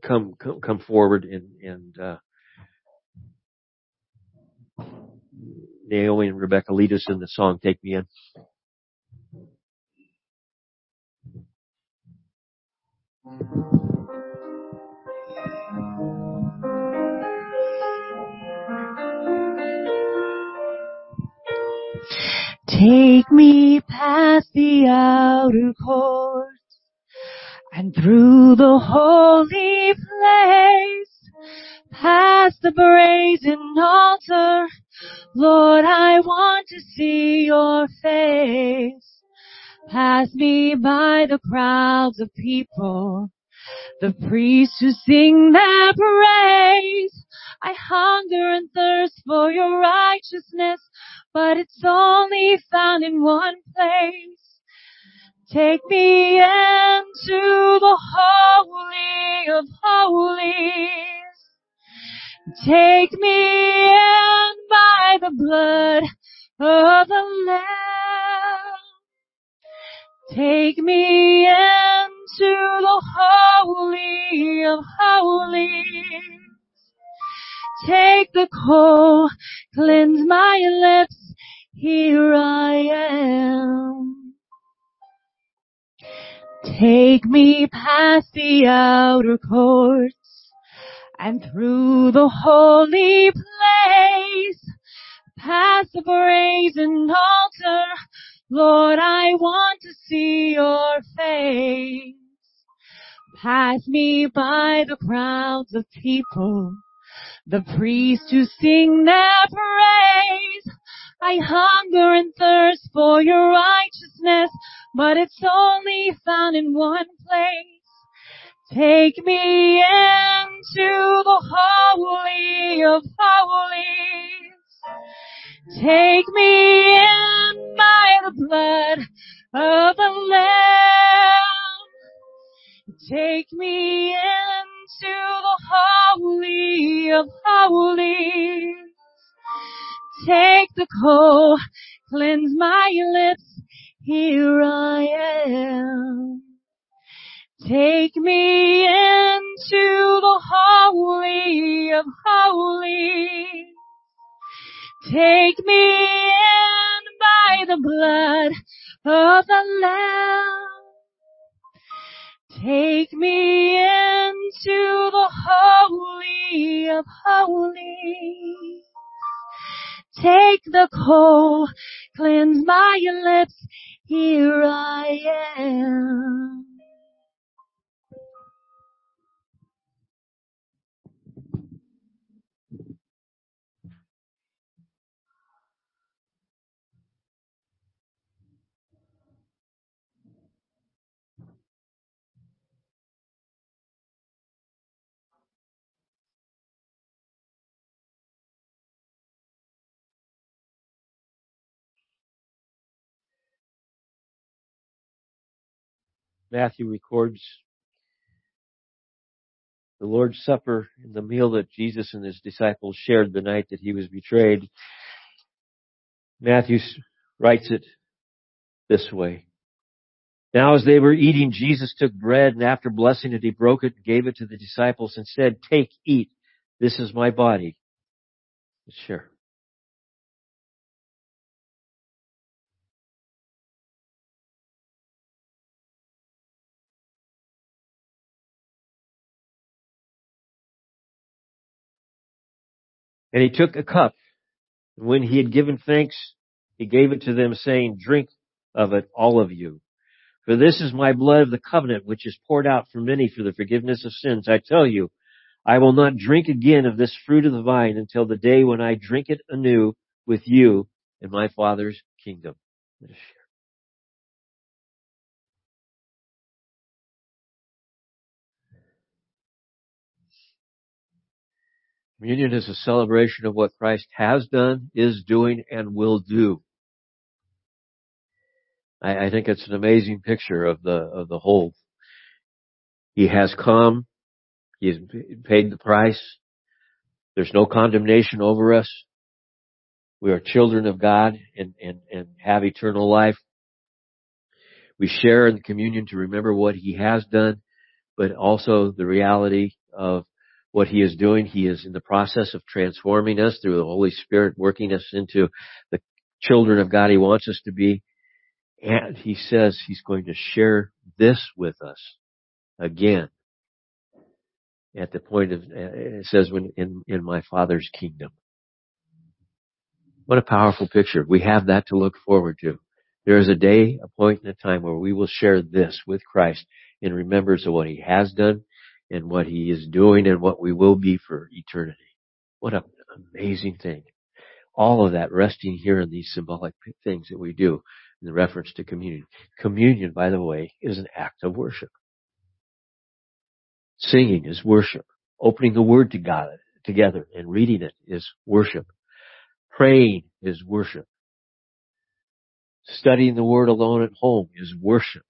come forward and Naomi and Rebecca lead us in the song, Take Me In. Take me past the outer court and through the holy place, past the brazen altar. Lord, I want to see your face. Pass me by the crowds of people, the priests who sing their praise. I hunger and thirst for your righteousness, but it's only found in one place. Take me into the Holy of Holies. Take me in by the blood of the Lamb. Take me into the Holy of Holies. Take the coal, cleanse my lips, here I am. Take me past the outer courts and through the holy place, past the brazen altar. Lord, I want to see your face. Pass me by the crowds of people, the priests who sing their praise. I hunger and thirst for your righteousness, but it's only found in one place. Take me into the Holy of Holies. Take me in by the blood of the Lamb. Take me in to the Holy of Holies. Take the coal, cleanse my lips, here I am. Take me into the Holy of Holies. Take me in by the blood of the Lamb. Take me into the Holy of Holies. Take the coal, cleanse my lips, here I am. Matthew records the Lord's Supper and the meal that Jesus and his disciples shared the night that he was betrayed. Matthew writes it this way. Now as they were eating, Jesus took bread, and after blessing it, he broke it and gave it to the disciples and said, Take, eat. This is my body. Sure. And he took a cup, and when he had given thanks, he gave it to them, saying, Drink of it, all of you. For this is my blood of the covenant, which is poured out for many for the forgiveness of sins. I tell you, I will not drink again of this fruit of the vine until the day when I drink it anew with you in my Father's kingdom. Communion is a celebration of what Christ has done, is doing, and will do. I think it's an amazing picture of the whole. He has come. He has paid the price. There's no condemnation over us. We are children of God and have eternal life. We share in the communion to remember what he has done, but also the reality of what he is doing. He is in the process of transforming us through the Holy Spirit, working us into the children of God he wants us to be. And he says he's going to share this with us again at the point of, it says, in my Father's kingdom. What a powerful picture. We have that to look forward to. There is a day, a point in a time where we will share this with Christ in remembrance of what he has done and what he is doing and what we will be for eternity. What an amazing thing. All of that resting here in these symbolic things that we do in reference to communion. Communion, by the way, is an act of worship. Singing is worship. Opening the Word to God together and reading it is worship. Praying is worship. Studying the Word alone at home is worship.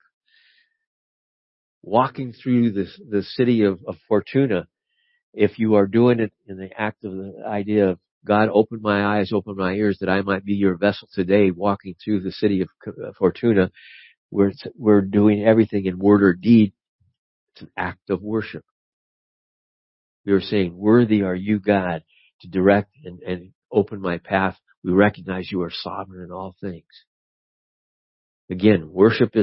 Walking through the city of Fortuna, if you are doing it in the act of the idea of God, open my eyes, open my ears, that I might be your vessel today, walking through the city of Fortuna, we're doing everything in word or deed. It's an act of worship. We are saying, worthy are you, God, to direct and open my path. We recognize you are sovereign in all things. Again, worship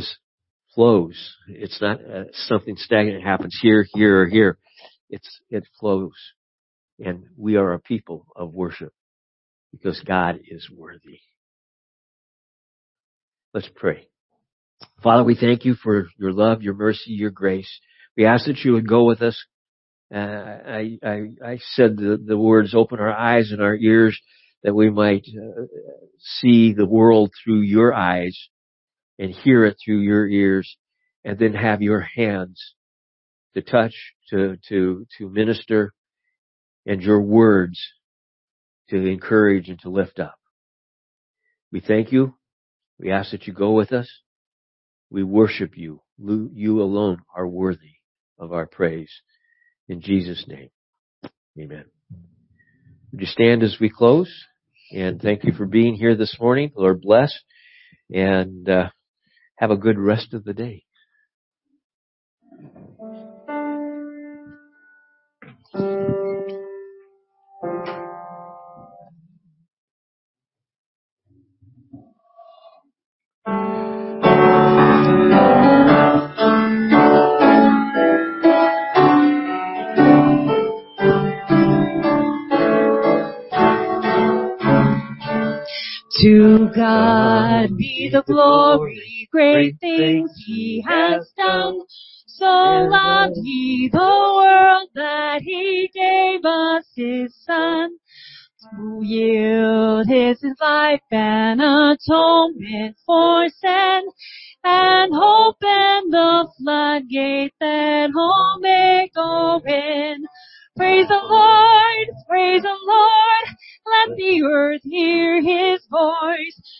flows. It's not something stagnant that happens here, or here. It flows. And we are a people of worship because God is worthy. Let's pray. Father, we thank you for your love, your mercy, your grace. We ask that you would go with us. I said the words, open our eyes and our ears that we might see the world through your eyes and hear it through your ears, and then have your hands to touch, to minister, and your words to encourage and to lift up. We thank you. We ask that you go with us. We worship you. You alone are worthy of our praise. In Jesus' name, amen. Would you stand as we close? And thank you for being here this morning. Lord bless. And have a good rest of the day. To God be the glory, great things he has done. So loved he the world that he gave us his son, to yield his life and atonement for sin, and open the floodgate that all may go in. Praise the Lord, let the earth hear his voice.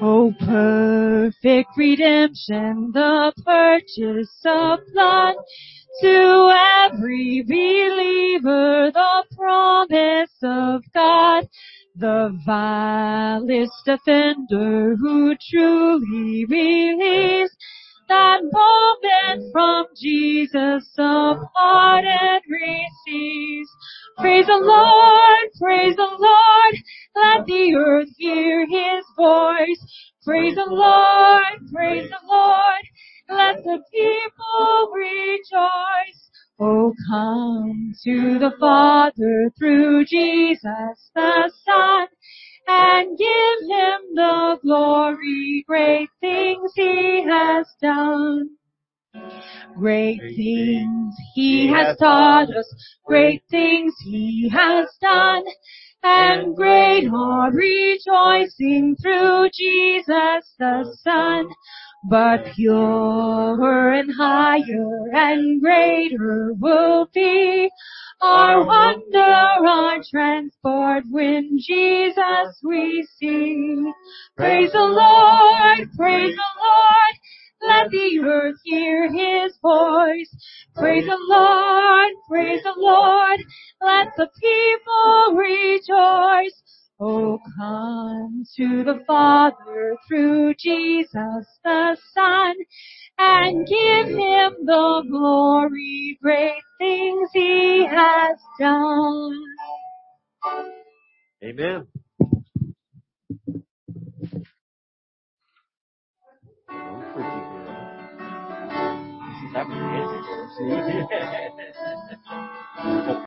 Oh, perfect redemption, the purchase of blood, to every believer the promise of God, the vilest offender who truly believes, that moment from Jesus the pardon receives. Praise the Lord, let the earth hear his voice. Praise the Lord, let the people rejoice. Oh, come to the Father through Jesus the Son, and give him the glory, great things he has done. Great things he has taught us, great things he has done, and great are rejoicing through Jesus the Son. But purer and higher and greater will be our wonder, our transport when Jesus we see. Praise the Lord, let the earth hear his voice. Praise the Lord, let the people rejoice. Oh, come to the Father through Jesus the Son, and give him the glory, great things he has done. Amen. That was amazing.